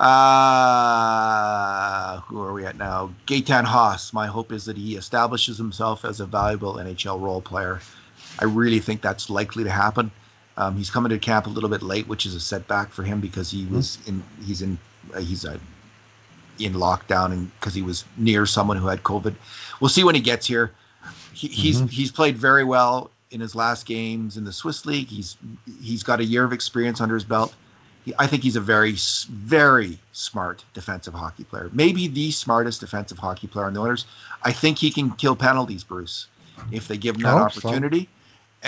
Who are we at now? Gaetan Haas. My hope is that he establishes himself as a valuable NHL role player. I really think that's likely to happen. He's coming to camp a little bit late, which is a setback for him because he was in lockdown and because he was near someone who had COVID. We'll see when he gets here. He's played very well in his last games in the Swiss League. He's got a year of experience under his belt. I think he's a very, very smart defensive hockey player. Maybe the smartest defensive hockey player on the Oilers. I think he can kill penalties, Bruce, if they give him that opportunity. So.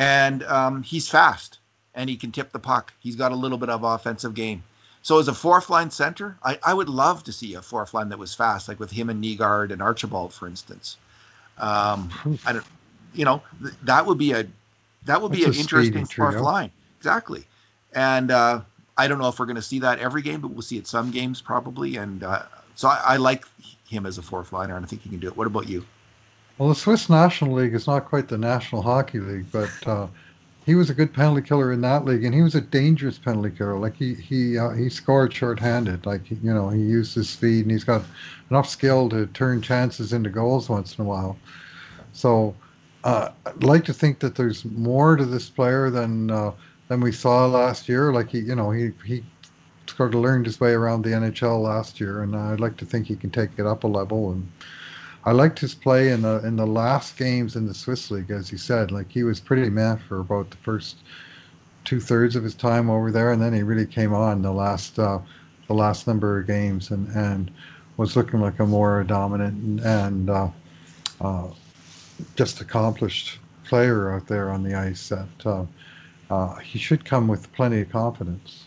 And he's fast, and he can tip the puck. He's got a little bit of offensive game. So as a fourth-line center, I would love to see a fourth-line that was fast, like with him and Nygaard and Archibald, for instance. That would be an interesting fourth-line. Exactly. And I don't know if we're going to see that every game, but we'll see it some games probably. And so I like him as a fourth liner, and I think he can do it. What about you? Well, the Swiss National League is not quite the National Hockey League, but he was a good penalty killer in that league, and he was a dangerous penalty killer. Like he scored shorthanded. Like he used his speed, and he's got enough skill to turn chances into goals once in a while. So I'd like to think that there's more to this player than we saw last year. Like he sort of learned his way around the NHL last year, and I'd like to think he can take it up a level. And I liked his play in the last games in the Swiss League, as you said. Like he was pretty meh for about the first 2/3 of his time over there, and then he really came on the last number of games and was looking like a more dominant and just accomplished player out there on the ice that. He should come with plenty of confidence.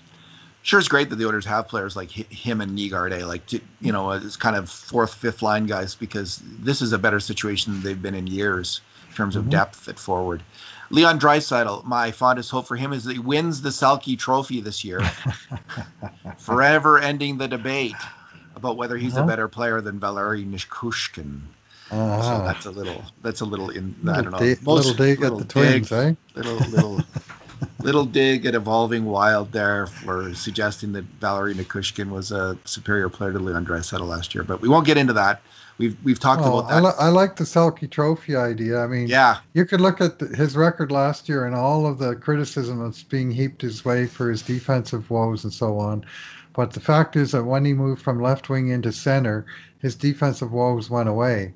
Sure, it's great that the Oilers have players like him and Nygaard, it's kind of fourth, fifth line guys, because this is a better situation than they've been in years in terms of depth at forward. Leon Draisaitl, my fondest hope for him is that he wins the Selke Trophy this year, forever ending the debate about whether he's a better player than Valeri Nichushkin. So little dig at Evolving Wild there for suggesting that Valeri Nichushkin was a superior player to Leon Draisaitl last year, but we won't get into that. We've talked about that. I like the Selke Trophy idea. I mean, you could look at his record last year and all of the criticism that's being heaped his way for his defensive woes and so on. But the fact is that when he moved from left wing into center, his defensive woes went away.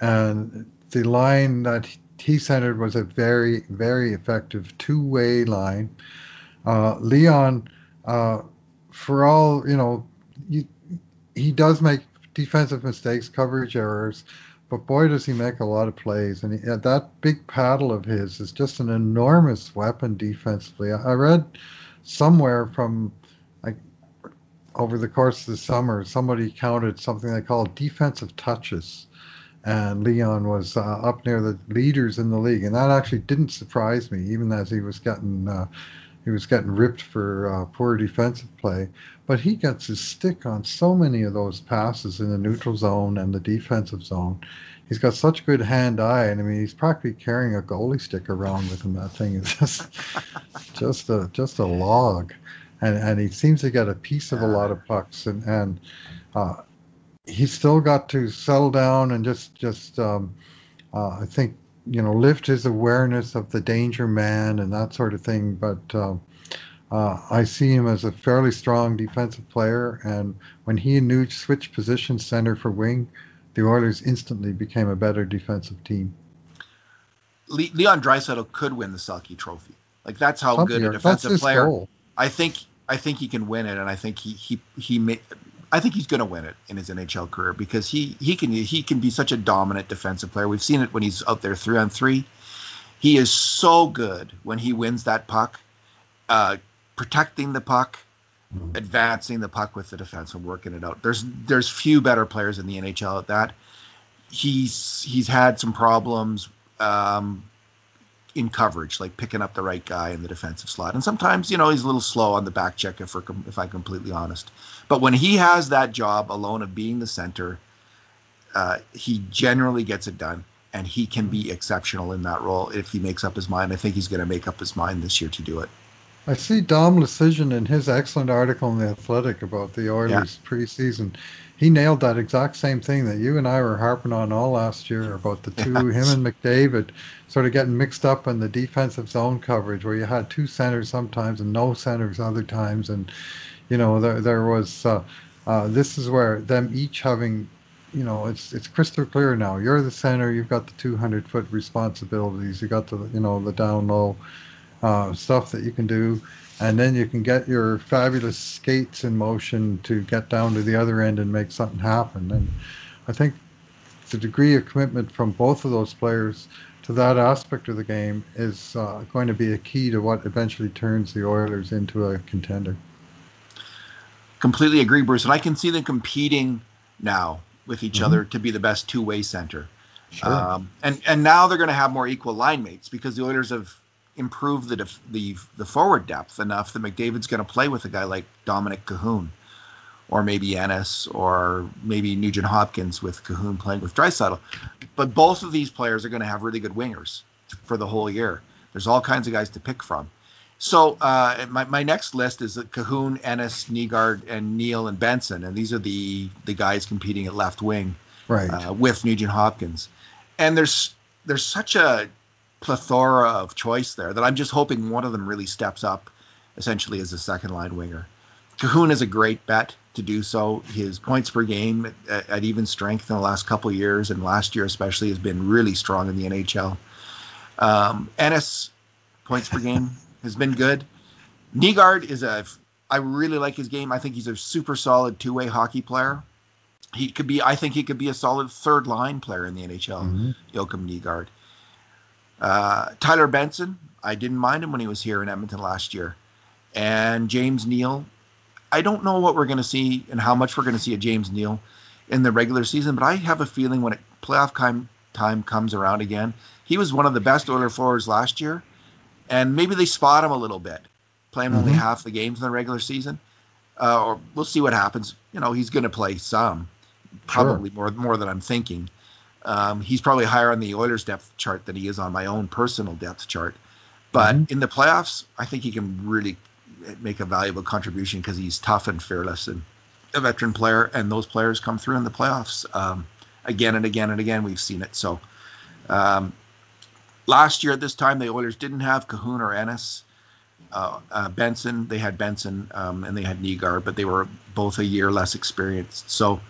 And the line that he centered was a very, very effective two-way line. Leon, for all, he does make defensive mistakes, coverage errors, but boy, does he make a lot of plays. And that big paddle of his is just an enormous weapon defensively. I read somewhere from over the course of the summer, somebody counted something they call defensive touches. And Leon was up near the leaders in the league, and that actually didn't surprise me, even as he was getting ripped for poor defensive play. But he gets his stick on so many of those passes in the neutral zone and the defensive zone. He's got such good hand-eye, and I mean, he's practically carrying a goalie stick around with him. That thing is just a log, and he seems to get a piece of a lot of pucks, and he's still got to settle down and just I think, lift his awareness of the danger man and that sort of thing. But I see him as a fairly strong defensive player. And when he and Nuge switched positions center for wing, the Oilers instantly became a better defensive team. Leon Draisaitl could win the Selke Trophy. Like, that's how good a defensive player. Goal. I think he can win it, and I think he may. I think he's going to win it in his NHL career because he can be such a dominant defensive player. We've seen it when he's out there 3-on-3. He is so good when he wins that puck, protecting the puck, advancing the puck with the defense and working it out. There's few better players in the NHL at that. he's had some problems in coverage, like picking up the right guy in the defensive slot. And sometimes, you know, he's a little slow on the back check, if I'm completely honest. But when he has that job alone of being the center, he generally gets it done, and he can be exceptional in that role if he makes up his mind. I think he's going to make up his mind this year to do it. I see Dom Lucian in his excellent article in The Athletic about the Oilers preseason. He nailed that exact same thing that you and I were harping on all last year about the two, him and McDavid, sort of getting mixed up in the defensive zone coverage where you had two centers sometimes and no centers other times. And, you know, there was this is where them each having, you know, it's crystal clear now. You're the center. You've got the 200-foot responsibilities. You got the down low stuff that you can do, and then you can get your fabulous skates in motion to get down to the other end and make something happen. And I think the degree of commitment from both of those players to that aspect of the game is going to be a key to what eventually turns the Oilers into a contender. Completely agree, Bruce, and I can see them competing now with each other to be the best two-way center. Sure. And now they're going to have more equal line mates because the Oilers have improve the forward depth enough that McDavid's going to play with a guy like Dominic Cahoon, or maybe Ennis, or maybe Nugent Hopkins with Cahoon playing with Draisaitl. But both of these players are going to have really good wingers for the whole year. There's all kinds of guys to pick from. So my next list is Cahoon, Ennis, Nygaard, and Neil and Benson, and these are the guys competing at left wing, right, with Nugent Hopkins. And there's such a plethora of choice there that I'm just hoping one of them really steps up essentially as a second line winger. Cahoon is a great bet to do so. His points per game at even strength in the last couple of years, and last year especially, has been really strong in the NHL. Ennis points per game has been good. Nygaard I really like his game. I think he's a super solid two-way hockey player. I think he could be a solid third line player in the NHL, Joakim Nygaard. Tyler Benson, I didn't mind him when he was here in Edmonton last year. And James Neal, I don't know what we're going to see and how much we're going to see of James Neal in the regular season, but I have a feeling when playoff time comes around again, he was one of the best Oiler forwards last year, and maybe they spot him a little bit, play him only half the games in the regular season. Or we'll see what happens. You know, he's going to play some, probably more than I'm thinking. He's probably higher on the Oilers depth chart than he is on my own personal depth chart. But in the playoffs, I think he can really make a valuable contribution because he's tough and fearless and a veteran player, and those players come through in the playoffs again and again and again. We've seen it. So last year at this time, the Oilers didn't have Cahoon or Ennis. Benson, they had Benson and they had Nygaard, but they were both a year less experienced. So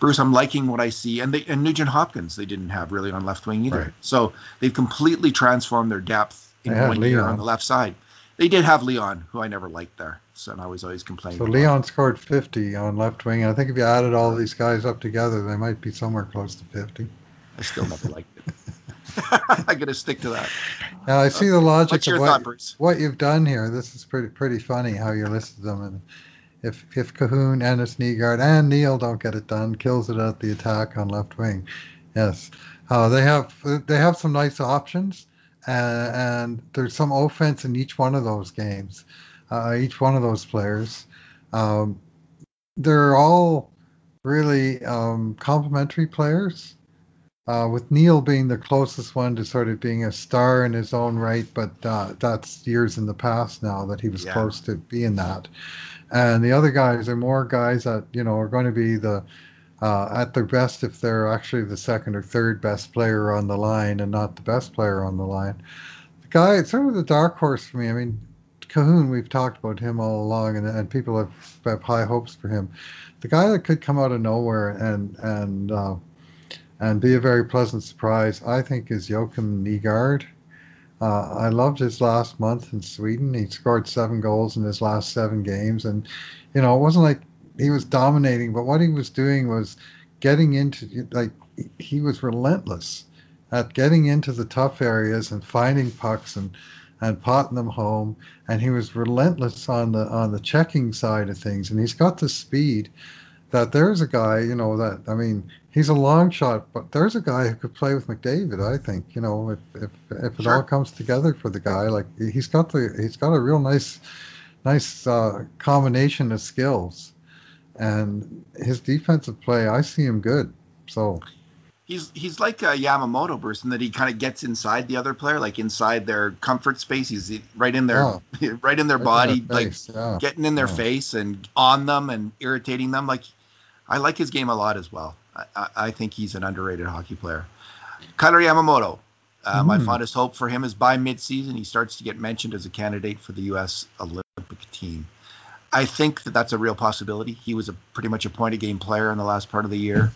Bruce, I'm liking what I see. And Nugent Hopkins, they didn't have really on left wing either. Right. So they've completely transformed their depth in one year on the left side. They did have Leon, who I never liked there. So, and I was always complaining. So Leon scored 50 on left wing. I think if you added all these guys up together, they might be somewhere close to 50. I still never liked it. I'm going to stick to that. Now, I see the logic of what you've done here. This is pretty funny how you listed them. And If Cahoon, Ennis, Nygaard, and Neal don't get it done, kills it at the attack on left wing. Yes, they have some nice options, and there's some offense in each one of those games, each one of those players. They're all really complementary players, with Neal being the closest one to sort of being a star in his own right, but that's years in the past now that he was close to being that. And the other guys are more guys that, you know, are going to be the at their best if they're actually the second or third best player on the line and not the best player on the line. The guy, it's sort of the dark horse for me. I mean, Cahoon, we've talked about him all along, and people have high hopes for him. The guy that could come out of nowhere and be a very pleasant surprise, I think, is Joakim Nygaard. I loved his last month in Sweden. He scored 7 goals in his last 7 games. And, you know, it wasn't like he was dominating, but what he was doing was getting into, like, he was relentless at getting into the tough areas and finding pucks and potting them home. And he was relentless on the checking side of things. And he's got the speed that there's a guy, you know, that, I mean, he's a long shot, but there's a guy who could play with McDavid, I think, you know, if it all comes together for the guy, like he's got a real nice combination of skills, and his defensive play, I see him good. So he's like a Yamamoto person, that he kind of gets inside the other player, like inside their comfort space. He's right in their body, like getting in their face and on them and irritating them. Like, I like his game a lot as well. I think he's an underrated hockey player. Kailer Yamamoto, my fondest hope for him is by midseason he starts to get mentioned as a candidate for the U.S. Olympic team. I think that's a real possibility. He was pretty much a point-a-game player in the last part of the year.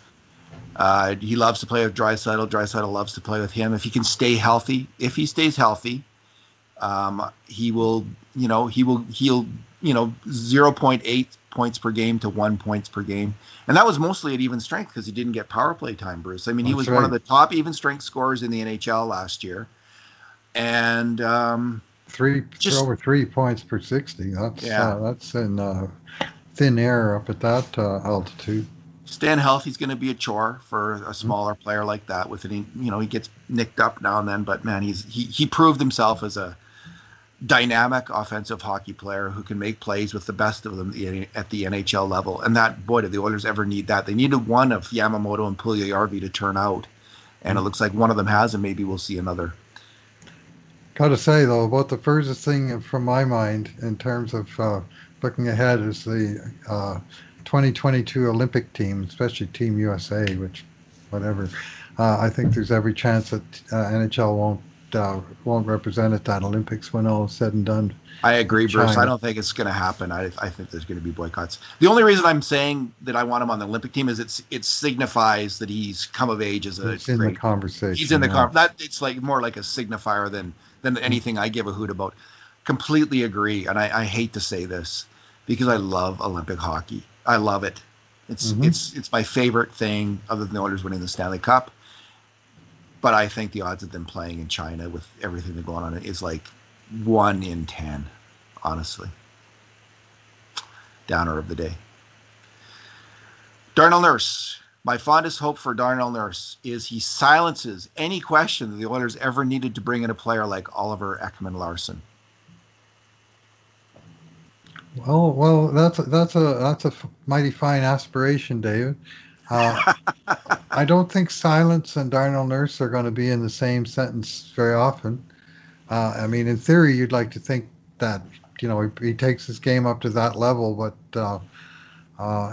He loves to play with Draisaitl. Draisaitl loves to play with him. If he can stay healthy, he'll 0.8 points per game to 1 point per game. And that was mostly at even strength because he didn't get power play time, Bruce. I mean, he was one of the top even strength scorers in the NHL last year. And over 3 points per 60. That's in thin air up at that altitude. Staying healthy is going to be a chore for a smaller player like that. With any, you know, he gets nicked up now and then, but man, he proved himself as a dynamic offensive hockey player who can make plays with the best of them at the NHL level. And that, boy, did the Oilers ever need that. They needed one of Yamamoto and Puljujarvi to turn out, and it looks like one of them has, and maybe we'll see another. Got to say though, about the furthest thing from my mind in terms of looking ahead is the 2022 Olympic team, especially Team USA, which, whatever. I think there's every chance that NHL won't represent at that Olympics when all is said and done. I agree, Bruce. I don't think it's going to happen. I think there's going to be boycotts. The only reason I'm saying that I want him on the Olympic team is it signifies that he's come of age as a. He's in the conversation. He's in the conversation. It's like more like a signifier than anything I give a hoot about. Completely agree, and I hate to say this because I love Olympic hockey. I love it. It's my favorite thing other than the Oilers winning the Stanley Cup. But I think the odds of them playing in China with everything that's going on is like 1 in 10, honestly. Downer of the day. Darnell Nurse. My fondest hope for Darnell Nurse is he silences any question that the Oilers ever needed to bring in a player like Oliver Ekman-Larsson. Well, that's a mighty fine aspiration, David. I don't think silence and Darnell Nurse are going to be in the same sentence very often. I mean, in theory, you'd like to think that, you know, he takes his game up to that level, but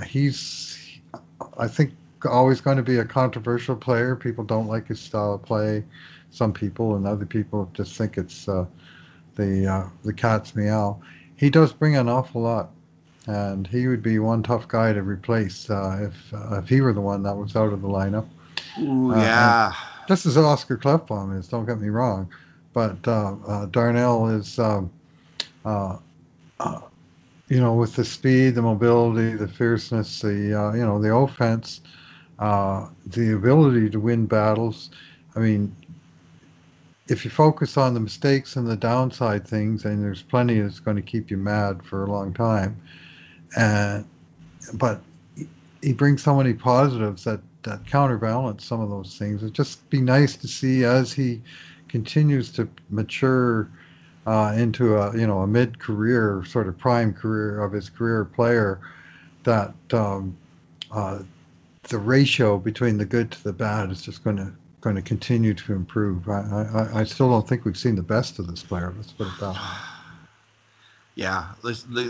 he's, I think, always going to be a controversial player. People don't like his style of play. Some people, and other people just think it's the cat's meow. He does bring an awful lot, and he would be one tough guy to replace if he were the one that was out of the lineup. Ooh, yeah. Just as Oskar Klefbom is, don't get me wrong, but Darnell is, you know, with the speed, the mobility, the fierceness, the, you know, the offense, the ability to win battles. I mean, if you focus on the mistakes and the downside things, and there's plenty that's going to keep you mad for a long time, but he brings so many positives that counterbalance some of those things. It'd just be nice to see as he continues to mature into a, you know, a mid-career sort of prime career of his career player, that the ratio between the good to the bad is just going to continue to improve. I still don't think we've seen the best of this player. Let's put it that way. Yeah.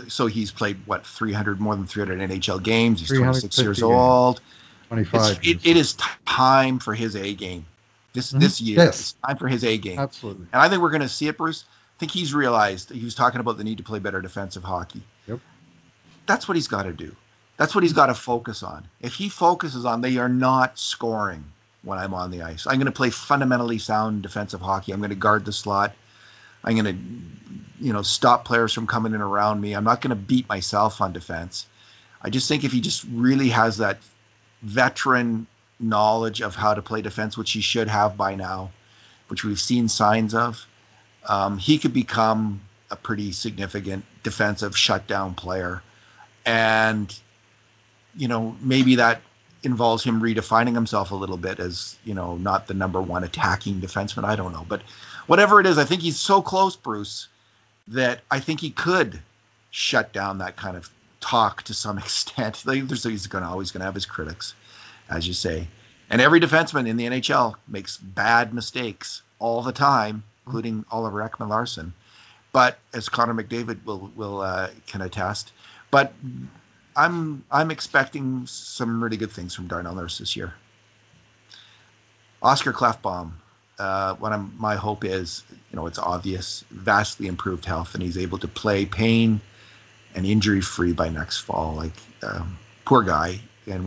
So he's played, what, 300, more than 300 NHL games. He's 26 years old. 25. It is time for his A game. This year. Yes. It's time for his A game. Absolutely. And I think we're going to see it, Bruce. I think he's realized, he was talking about the need to play better defensive hockey. Yep. That's what he's got to do. That's what he's got to focus on. If he focuses on, they are not scoring when I'm on the ice. I'm going to play fundamentally sound defensive hockey. I'm going to guard the slot. I'm going to, you know, stop players from coming in around me. I'm not going to beat myself on defense. I just think if he just really has that veteran knowledge of how to play defense, which he should have by now, which we've seen signs of, he could become a pretty significant defensive shutdown player. And you know, maybe that involves him redefining himself a little bit as, you know, not the number one attacking defenseman. I don't know. But whatever it is, I think he's so close, Bruce, that I think he could shut down that kind of talk to some extent. He's always going to have his critics, as you say. And every defenseman in the NHL makes bad mistakes all the time, including Oliver Ekman-Larsson. But as Connor McDavid can attest, but I'm expecting some really good things from Darnell Nurse this year. Oskar Klefbom, my hope is, you know, it's obvious, vastly improved health, and he's able to play pain and injury free by next fall. Like, poor guy, and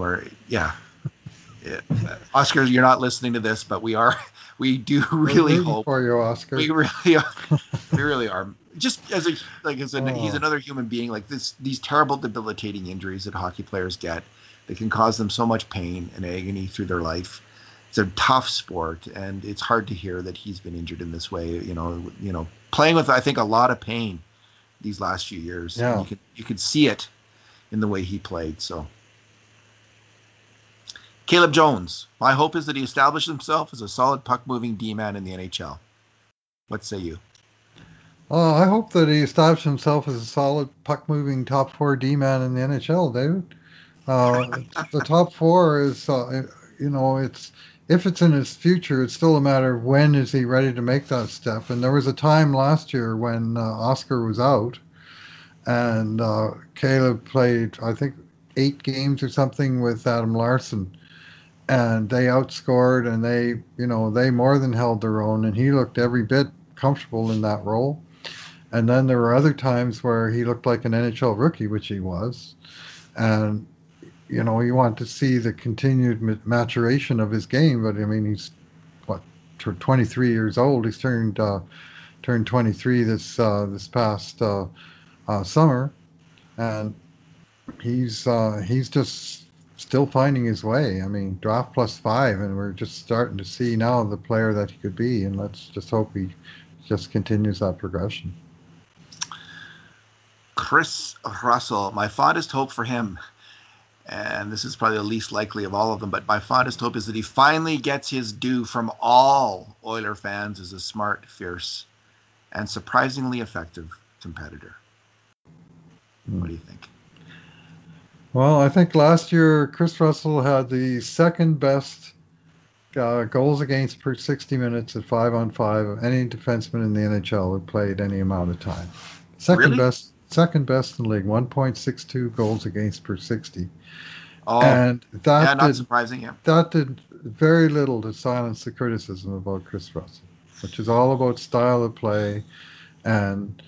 Oscar, you're not listening to this, but we are. We do really hope for you, Oscar. We really are. Just he's another human being. Like these terrible, debilitating injuries that hockey players get, that can cause them so much pain and agony through their life. It's a tough sport, and it's hard to hear that he's been injured in this way. You know, playing with, I think, a lot of pain these last few years. Yeah. You could see it in the way he played. So. Caleb Jones, my hope is that he established himself as a solid puck-moving D-man in the NHL. What say you? I hope that he established himself as a solid puck-moving top four D-man in the NHL, David. The top four is, if it's in his future, it's still a matter of when is he ready to make that step. And there was a time last year when Oscar was out and Caleb played, I think, 8 games or something with Adam Larson. And they outscored and they more than held their own, and he looked every bit comfortable in that role. And then there were other times where he looked like an NHL rookie, which he was. And, you know, you want to see the continued maturation of his game. But, I mean, he's, 23 years old. He's turned 23 this past summer. And he's just still finding his way. I mean, draft +5, and we're just starting to see now the player that he could be, and let's just hope he just continues that progression. Chris Russell, my fondest hope for him, and this is probably the least likely of all of them, but my fondest hope is that he finally gets his due from all Oiler fans as a smart, fierce, and surprisingly effective competitor. What do you think? Well, I think last year Chris Russell had the second best goals against per 60 minutes at 5-on-5 of any defenseman in the NHL who played any amount of time. Second best in the league, 1.62 goals against per 60. Oh, and not surprising. Yeah, that did very little to silence the criticism about Chris Russell, which is all about style of play and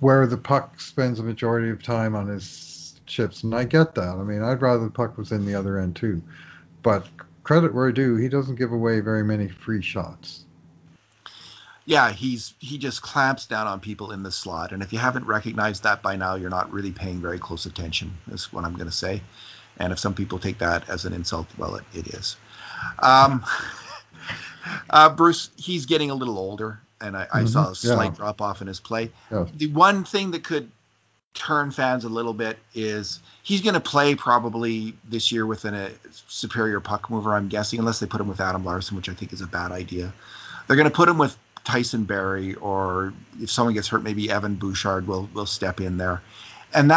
where the puck spends the majority of time on his chips, and I get that. I mean, I'd rather the puck was in the other end too, but credit where due, he doesn't give away very many free shots. Yeah, he just clamps down on people in the slot, and if you haven't recognized that by now, you're not really paying very close attention, is what I'm going to say. And if some people take that as an insult, well, it is. Bruce, he's getting a little older, and I saw a slight drop off in his play. Yeah. The one thing that could turn fans a little bit is he's going to play probably this year with a superior puck mover, I'm guessing, unless they put him with Adam Larson, which I think is a bad idea. They're going to put him with Tyson Barrie, or if someone gets hurt, maybe Evan Bouchard will step in there. And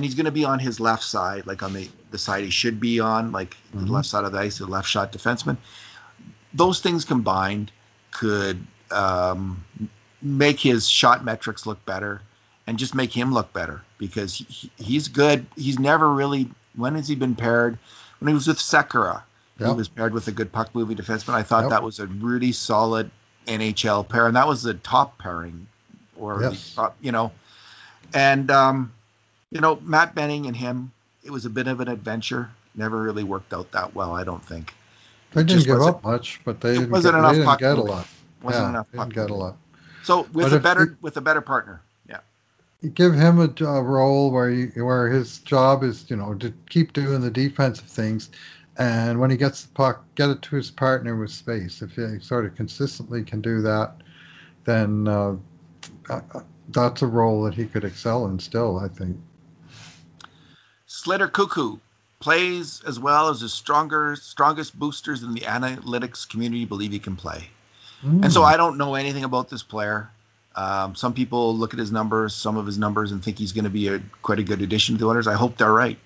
he's going to be on his left side, like on the side he should be on, like the left side of the ice, the left shot defenseman. Those things combined could make his shot metrics look better. And just make him look better, because he's good. He's never really – when has he been paired? When he was with Sekera, he was paired with a good puck-moving defenseman. I thought that was a really solid NHL pair, and that was the top pairing the top, you know. And, Matt Benning and him, it was a bit of an adventure. Never really worked out that well, I don't think. They didn't give up much, but they didn't get a lot. Wasn't enough puck moving. So with a better partner. Give him a role where his job is, you know, to keep doing the defensive things, and when he gets the puck, get it to his partner with space. If he sort of consistently can do that, then that's a role that he could excel in still, I think. Slater Cuckoo plays as well as his strongest boosters in the analytics community believe he can play. And so I don't know anything about this player. Some people look at his numbers, some of his numbers, and think he's going to be quite a good addition to the Oilers. I hope they're right.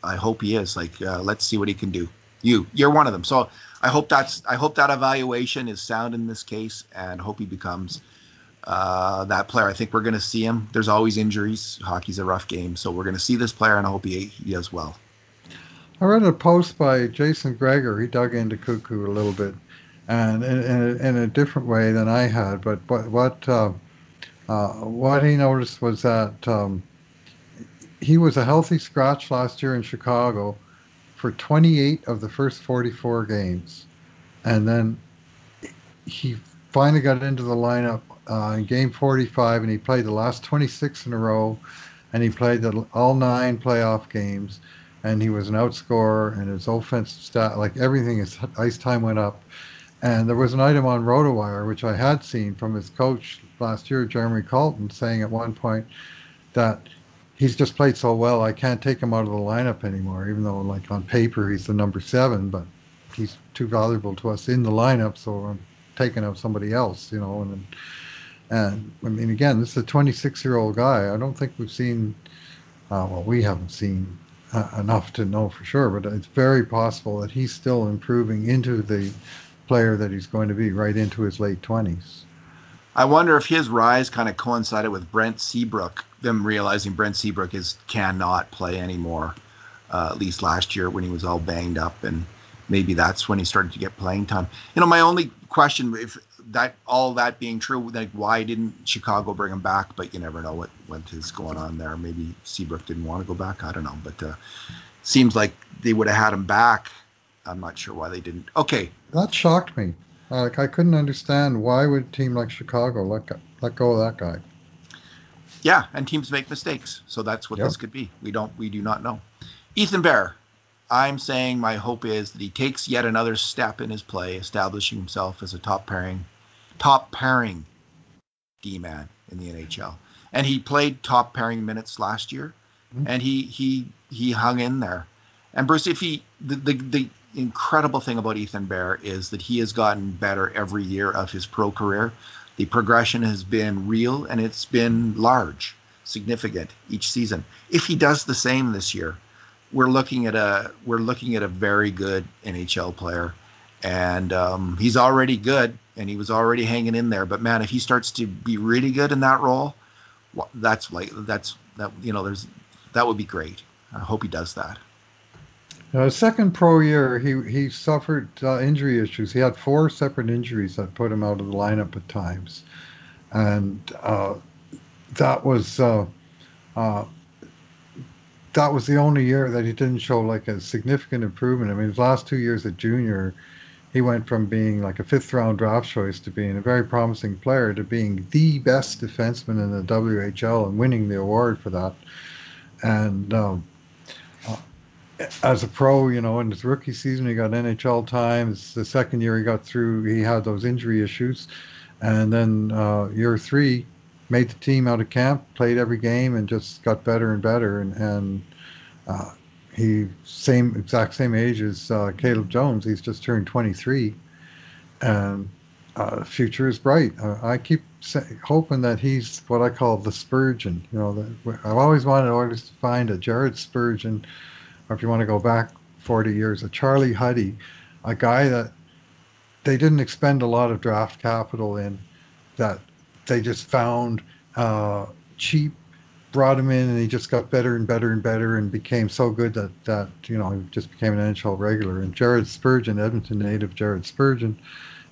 I hope he is. Let's see what he can do. You're one of them. So I hope that evaluation is sound in this case, and hope he becomes that player. I think we're going to see him. There's always injuries. Hockey's a rough game, so we're going to see this player, and I hope he does well. I read a post by Jason Greger. He dug into Cuckoo a little bit, and in a different way than I had. But what he noticed was that he was a healthy scratch last year in Chicago for 28 of the first 44 games, and then he finally got into the lineup in game 45, and he played the last 26 in a row, and he played all 9 playoff games, and he was an outscorer, and his offensive stat, everything, his ice time went up. And there was an item on RotoWire, which I had seen from his coach last year, Jeremy Colton, saying at one point that he's just played so well, I can't take him out of the lineup anymore, even though, on paper, he's the number 7, but he's too valuable to us in the lineup, so I'm taking out somebody else, And, I mean, again, this is a 26-year-old guy. I don't think we've seen, we haven't seen enough to know for sure, but it's very possible that he's still improving into the player that he's going to be right into his late 20s. I wonder if his rise kind of coincided with Brent Seabrook, them realizing Brent Seabrook cannot play anymore, at least last year when he was all banged up, and maybe that's when he started to get playing time. My only question, if that all that being true, why didn't Chicago bring him back? But you never know what is going on there. Maybe Seabrook didn't want to go back. I don't know, but seems like they would have had him back. I'm not sure why they didn't. Okay. That shocked me. I couldn't understand why would a team like Chicago let go of that guy. Yeah, and teams make mistakes, so that's what this could be. We do not know. Ethan Bear, I'm saying my hope is that he takes yet another step in his play, establishing himself as a top pairing D-man in the NHL. And he played top pairing minutes last year, and he hung in there. And Bruce, the incredible thing about Ethan Bear is that he has gotten better every year of his pro career. The progression has been real, and it's been large, significant each season. If he does the same this year, we're looking at a very good NHL player, and he's already good, and he was already hanging in there. But man, if he starts to be really good in that role, that would be great. I hope he does that. Now, his second pro year, he suffered injury issues. He had 4 separate injuries that put him out of the lineup at times. And that was the only year that he didn't show a significant improvement. I mean, his last 2 years at junior, he went from being a 5th-round draft choice to being a very promising player to being the best defenseman in the WHL and winning the award for that. And as a pro, in his rookie season, he got NHL time. It's the second year he got through, he had those injury issues. And then year 3, made the team out of camp, played every game, and just got better and better. And he exact same age as Caleb Jones. He's just turned 23. And the future is bright. I keep hoping that he's what I call the Spurgeon. I've always wanted Oilers to find a Jared Spurgeon, or if you want to go back 40 years, a Charlie Huddy, a guy that they didn't expend a lot of draft capital in, that they just found cheap, brought him in, and he just got better and better and better and became so good that he just became an NHL regular. And Jared Spurgeon, Edmonton native Jared Spurgeon,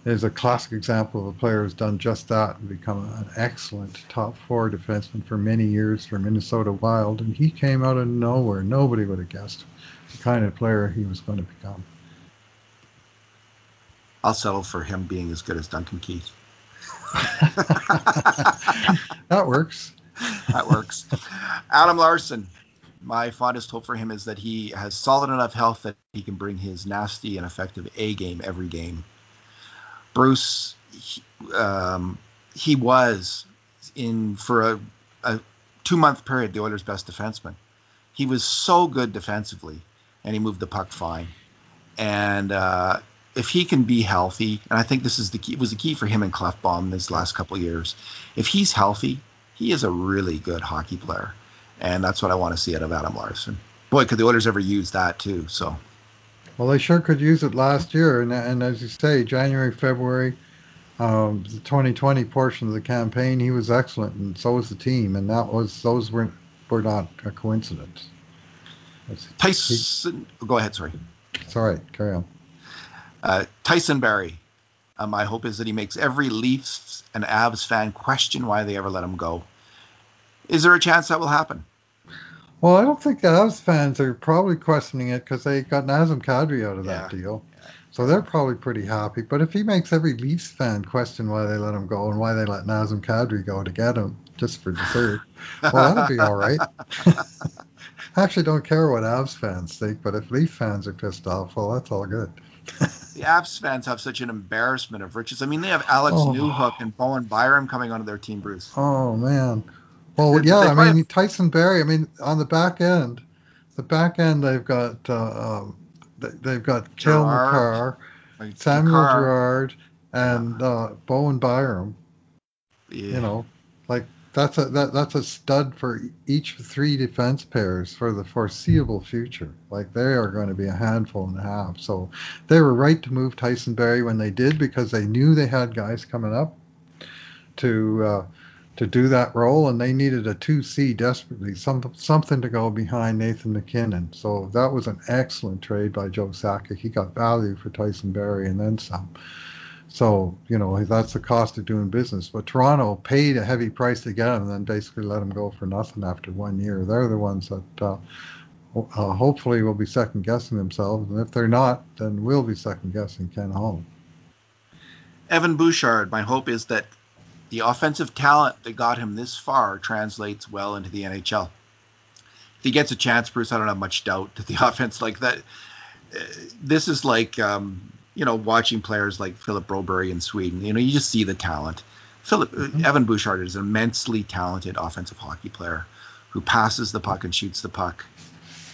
is a classic example of a player who's done just that and become an excellent top 4 defenseman for many years for Minnesota Wild. And he came out of nowhere. Nobody would have guessed the kind of player he was going to become. I'll settle for him being as good as Duncan Keith. That works. Adam Larson. My fondest hope for him is that he has solid enough health that he can bring his nasty and effective A game every game. Bruce, he was in for a 2-month period the Oilers' best defenseman. He was so good defensively, and he moved the puck fine. And if he can be healthy, and I think this is the key, was the key for him and Klefbom this last couple of years. If he's healthy, he is a really good hockey player, and that's what I want to see out of Adam Larsson. Boy, could the Oilers ever use that too? So, well, they sure could use it last year, and as you say, January, February, the 2020 portion of the campaign, he was excellent, and so was the team, and that was those were not a coincidence. Tyson, go ahead, sorry. It's all right, carry on. Tyson Barrie, my hope is that he makes every Leafs and Avs fan question why they ever let him go. Is there a chance that will happen? Well, I don't think the Avs fans are probably questioning it because they got Nazem Kadri out of that deal. Yeah. So they're probably pretty happy. But if he makes every Leafs fan question why they let him go and why they let Nazem Kadri go to get him just for dessert, well, that'll be all right. I actually don't care what Avs fans think, but if Leaf fans are pissed off, well, that's all good. The Avs fans have such an embarrassment of riches. I mean, they have Alex Newhook and Bowen Byram coming onto their team, Bruce. Oh, man. Well, yeah, I mean, Tyson Barrie, I mean, on the back end, they've got Cale Makar, Samuel Girard, and Bowen Byram. Yeah. You know, like that's a stud for each three defense pairs for the foreseeable future. Like, they are going to be a handful and a half. So they were right to move Tyson Barrie when they did because they knew they had guys coming up to do that role, and they needed a 2C desperately, something to go behind Nathan MacKinnon. So that was an excellent trade by Joe Sakic. He got value for Tyson Barrie and then some. So, you know, that's the cost of doing business. But Toronto paid a heavy price to get him and then basically let him go for nothing after 1 year. They're the ones that hopefully will be second-guessing themselves. And if they're not, then we'll be second-guessing Ken Holland. Evan Bouchard, my hope is that the offensive talent that got him this far translates well into the NHL. If he gets a chance, Bruce, I don't have much doubt that the offense like that. This is like, you know, watching players like Philip Broberg in Sweden. You know, you just see the talent. Evan Bouchard is an immensely talented offensive hockey player who passes the puck and shoots the puck,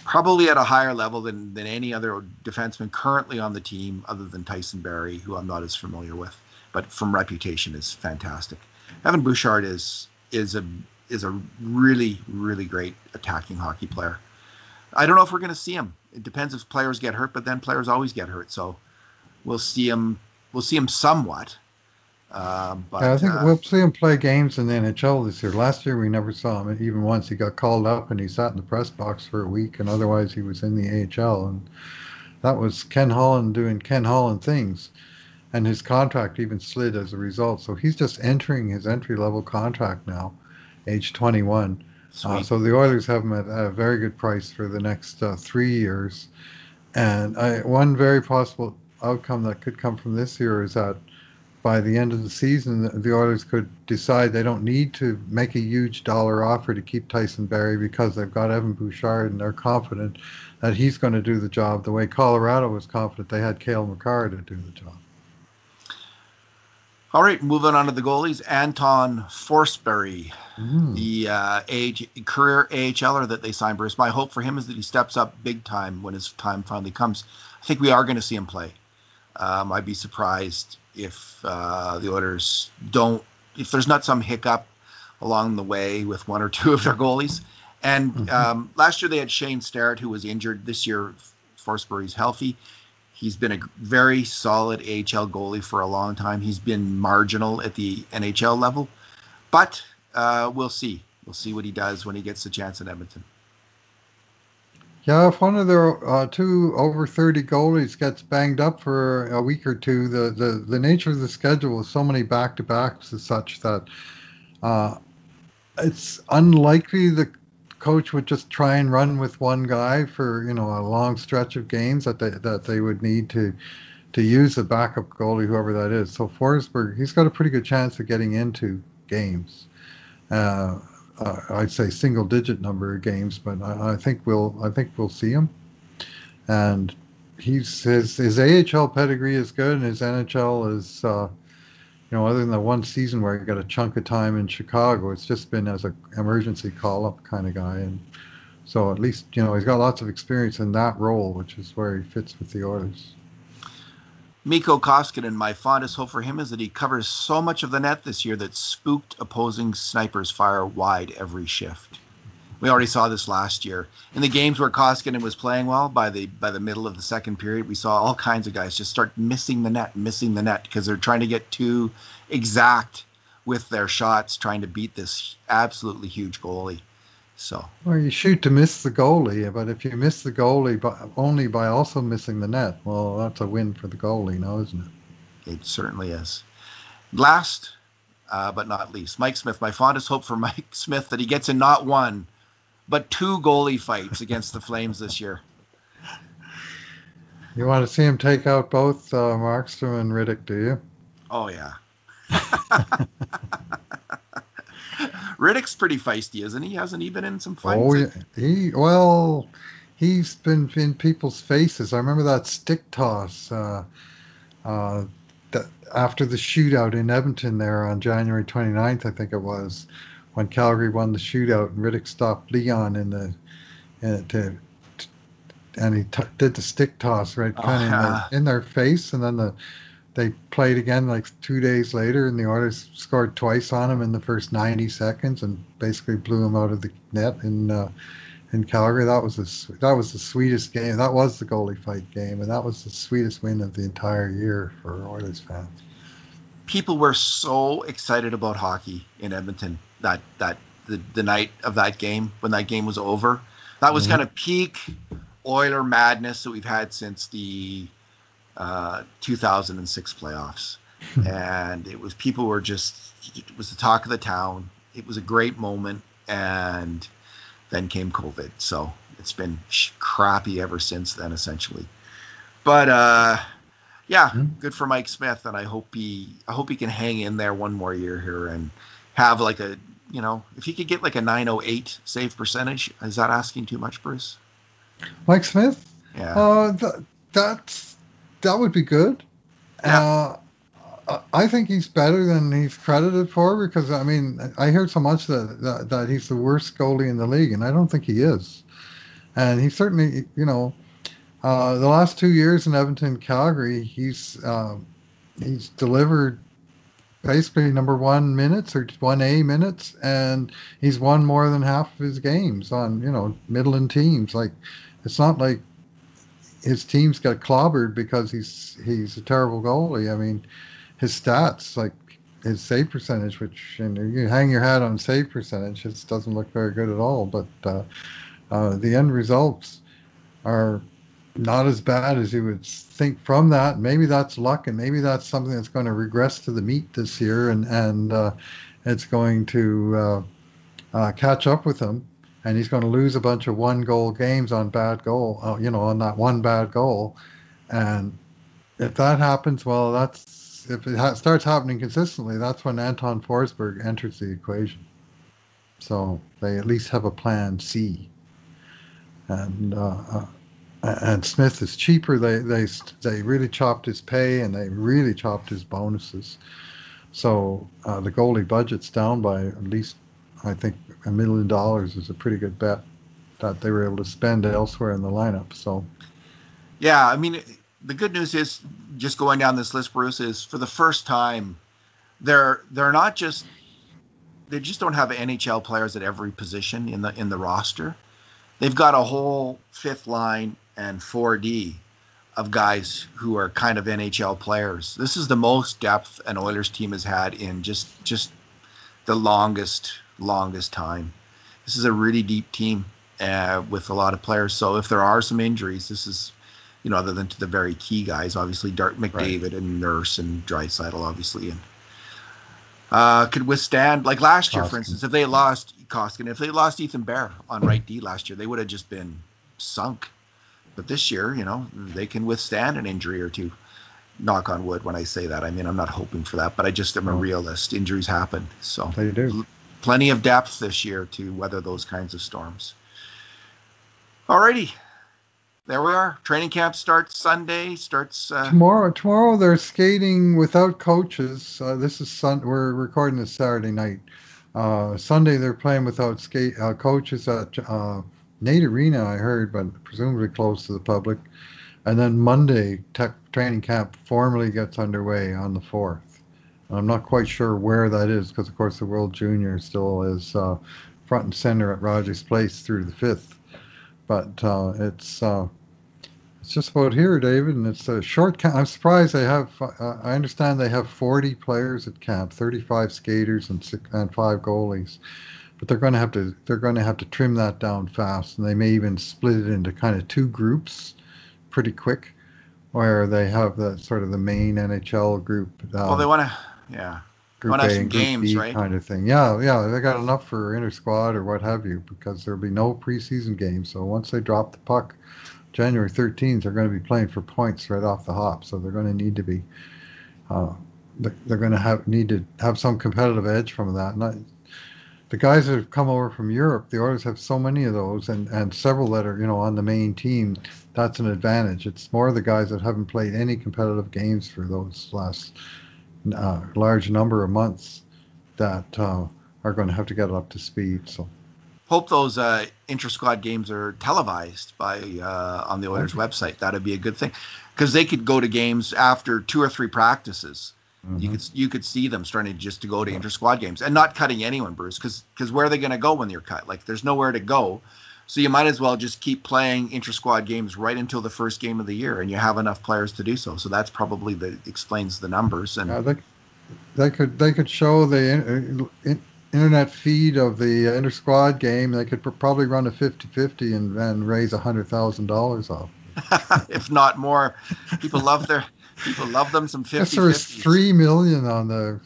probably at a higher level than any other defenseman currently on the team other than Tyson Barrie, who I'm not as familiar with. But from reputation is fantastic. Evan Bouchard is a really, really great attacking hockey player. I don't know if we're going to see him. It depends if players get hurt, but then players always get hurt. So we'll see him. We'll see him somewhat. But I think we'll see him play games in the NHL this year. Last year we never saw him even once. He got called up and he sat in the press box for a week, and otherwise he was in the AHL. And that was Ken Holland doing Ken Holland things. And his contract even slid as a result. So he's just entering his entry-level contract now, age 21. So the Oilers have him at a very good price for the next 3 years. And one very possible outcome that could come from this year is that by the end of the season, the Oilers could decide they don't need to make a huge dollar offer to keep Tyson Barrie because they've got Evan Bouchard and they're confident that he's going to do the job the way Colorado was confident they had Cale Makar to do the job. All right, moving on to the goalies. Anton Forsberg, the career AHLer that they signed, Bruce. My hope for him is that he steps up big time when his time finally comes. I think we are going to see him play. I'd be surprised if the Oilers don't, if there's not some hiccup along the way with one or two of their goalies. And last year they had Shane Starrett, who was injured. This year Forsberg's healthy. He's been a very solid AHL goalie for a long time. He's been marginal at the NHL level. But we'll see. We'll see what he does when he gets the chance in Edmonton. Yeah, if one of their two over 30 goalies gets banged up for a week or two, the nature of the schedule is so many back-to-backs is such that it's unlikely the coach would just try and run with one guy for, you know, a long stretch of games that they would need to use a backup goalie, whoever that is. So Forsberg, he's got a pretty good chance of getting into games. I'd say single-digit number of games, but I think we'll see him. And his AHL pedigree is good, and his NHL is. You know, other than the one season where he got a chunk of time in Chicago, it's just been as an emergency call-up kind of guy. And So at least, you know, he's got lots of experience in that role, which is where he fits with the Oilers. Mikko Koskinen, my fondest hope for him is that he covers so much of the net this year that spooked opposing snipers fire wide every shift. We already saw this last year. In the games where Koskinen was playing well, by the middle of the second period, we saw all kinds of guys just start missing the net because they're trying to get too exact with their shots, trying to beat this absolutely huge goalie. So, well, you shoot to miss the goalie, but if you miss the goalie only by also missing the net, well, that's a win for the goalie now, isn't it? It certainly is. Last but not least, Mike Smith. My fondest hope for Mike Smith that he gets in not one, but two goalie fights against the Flames this year. You want to see him take out both Markstrom and Riddick, do you? Oh, yeah. Riddick's pretty feisty, isn't he? Hasn't he been in some fights? Oh, yeah. He's been in people's faces. I remember that stick toss that after the shootout in Edmonton there on January 29th, I think it was, when Calgary won the shootout and Riddick stopped Leon and he did the stick toss right kind of in their face, and then they played again like 2 days later, and the Oilers scored twice on him in the first 90 seconds and basically blew him out of the net in Calgary. That was the sweetest game. That was the goalie fight game, and that was the sweetest win of the entire year for Oilers fans. People were so excited about hockey in Edmonton that the night of that game, when that game was over. That was kind of peak Oiler madness that we've had since the 2006 playoffs, and it was the talk of the town. It was a great moment, and then came COVID, so it's been crappy ever since then, essentially. But good for Mike Smith, and I hope he can hang in there one more year here and have like a, you know, if he could get like a 908 save percentage. Is that asking too much, Bruce? Mike Smith? Yeah. That would be good. Yeah. I think he's better than he's credited for, because, I mean, I heard so much that he's the worst goalie in the league, and I don't think he is. And he certainly, you know, the last 2 years in Edmonton, Calgary, he's delivered basically number 1 minutes or 1A minutes, and he's won more than half of his games on, you know, middling teams. Like, it's not like his teams got clobbered because he's a terrible goalie. I mean, his stats, like his save percentage, which, you know, you hang your hat on save percentage, it doesn't look very good at all. But the end results are not as bad as you would think from that. Maybe that's luck, and maybe that's something that's going to regress to the meat this year, and it's going to catch up with him. And he's going to lose a bunch of one-goal games on bad goal, on that one bad goal. And if that happens, well, if it starts happening consistently, that's when Anton Forsberg enters the equation. So they at least have a plan C. And Smith is cheaper. They really chopped his pay, and they really chopped his bonuses. So the goalie budget's down by at least, I think, $1 million is a pretty good bet that they were able to spend elsewhere in the lineup. So, yeah, I mean, the good news is, just going down this list, Bruce, is for the first time, they just don't have NHL players at every position in the roster. They've got a whole fifth line and 4D of guys who are kind of NHL players. This is the most depth an Oilers team has had in just the longest time. This is a really deep team with a lot of players. So if there are some injuries, this is, you know, other than to the very key guys, obviously Dart McDavid, right, and Nurse and Draisaitl, obviously, and could withstand, like last year, for instance, if they lost Koskinen, if they lost Ethan Bear on right D last year, they would have just been sunk. But this year, you know, they can withstand an injury or two. Knock on wood when I say that. I mean, I'm not hoping for that, but I just am a realist. Injuries happen. So they do. Plenty of depth this year to weather those kinds of storms. Alrighty, there we are. Training camp starts Sunday. Starts tomorrow. Tomorrow they're skating without coaches. This is we're recording this Saturday night. Sunday they're playing without coaches at Nate Arena, I heard, but presumably closed to the public. And then Monday, training camp formally gets underway on the 4th. And I'm not quite sure where that is because, of course, the World Junior still is front and center at Rogers Place through the 5th. But it's just about here, David, and it's a short camp. I'm surprised they have I understand they have 40 players at camp, 35 skaters and 5 goalies. But they're going to have to trim that down fast, and they may even split it into kind of 2 groups pretty quick, where they have the sort of the main NHL group. Well, they want to, yeah, group A and games, B, right? Kind of thing. Yeah, they got enough for inter-squad or what have you, because there'll be no preseason games. So once they drop the puck, January 13th, they're going to be playing for points right off the hop. So they're going to need to be, they're going to need to have some competitive edge from that. And the guys that have come over from Europe, the Oilers have so many of those, and several that are, on the main team. That's an advantage. It's more the guys that haven't played any competitive games for those last large number of months that are going to have to get up to speed. So, hope those inter-squad games are televised by on the Oilers website. That'd be a good thing, because they could go to games after 2 or 3 practices. Mm-hmm. You could see them starting to go to inter-squad games and not cutting anyone, Bruce, because where are they going to go when you're cut? Like, there's nowhere to go. So you might as well just keep playing inter-squad games right until the first game of the year, and you have enough players to do so. So that's probably explains the numbers. And they could show the internet feed of the inter-squad game. They could probably run a 50-50 and raise $100,000 off, if not more. People love their. People love them some 50-50. I guess there's 3 million on the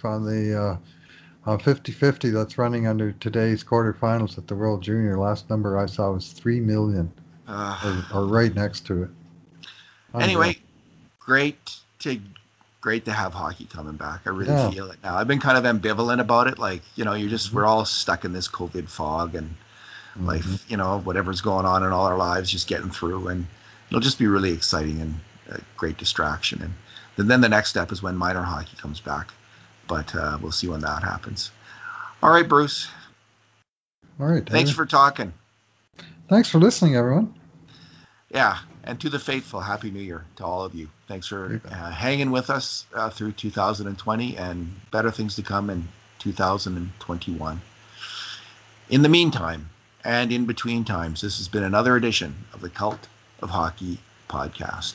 50-50 that's running under today's quarterfinals at the World Junior. Last number I saw was 3 million, or right next to it. Anyway, great to have hockey coming back. I really feel it now. I've been kind of ambivalent about it. Like, we're all stuck in this COVID fog and life. Mm-hmm. Whatever's going on in all our lives, just getting through, and it'll just be really exciting and. A great distraction, and then the next step is when minor hockey comes back, but we'll see when that happens. All right, Bruce. All right, David. Thanks for talking. Thanks for listening, everyone. And to the faithful, Happy New Year to all of you. Thanks for hanging with us through 2020, and better things to come in 2021. In the meantime and in between times, this has been another edition of the Cult of Hockey podcast.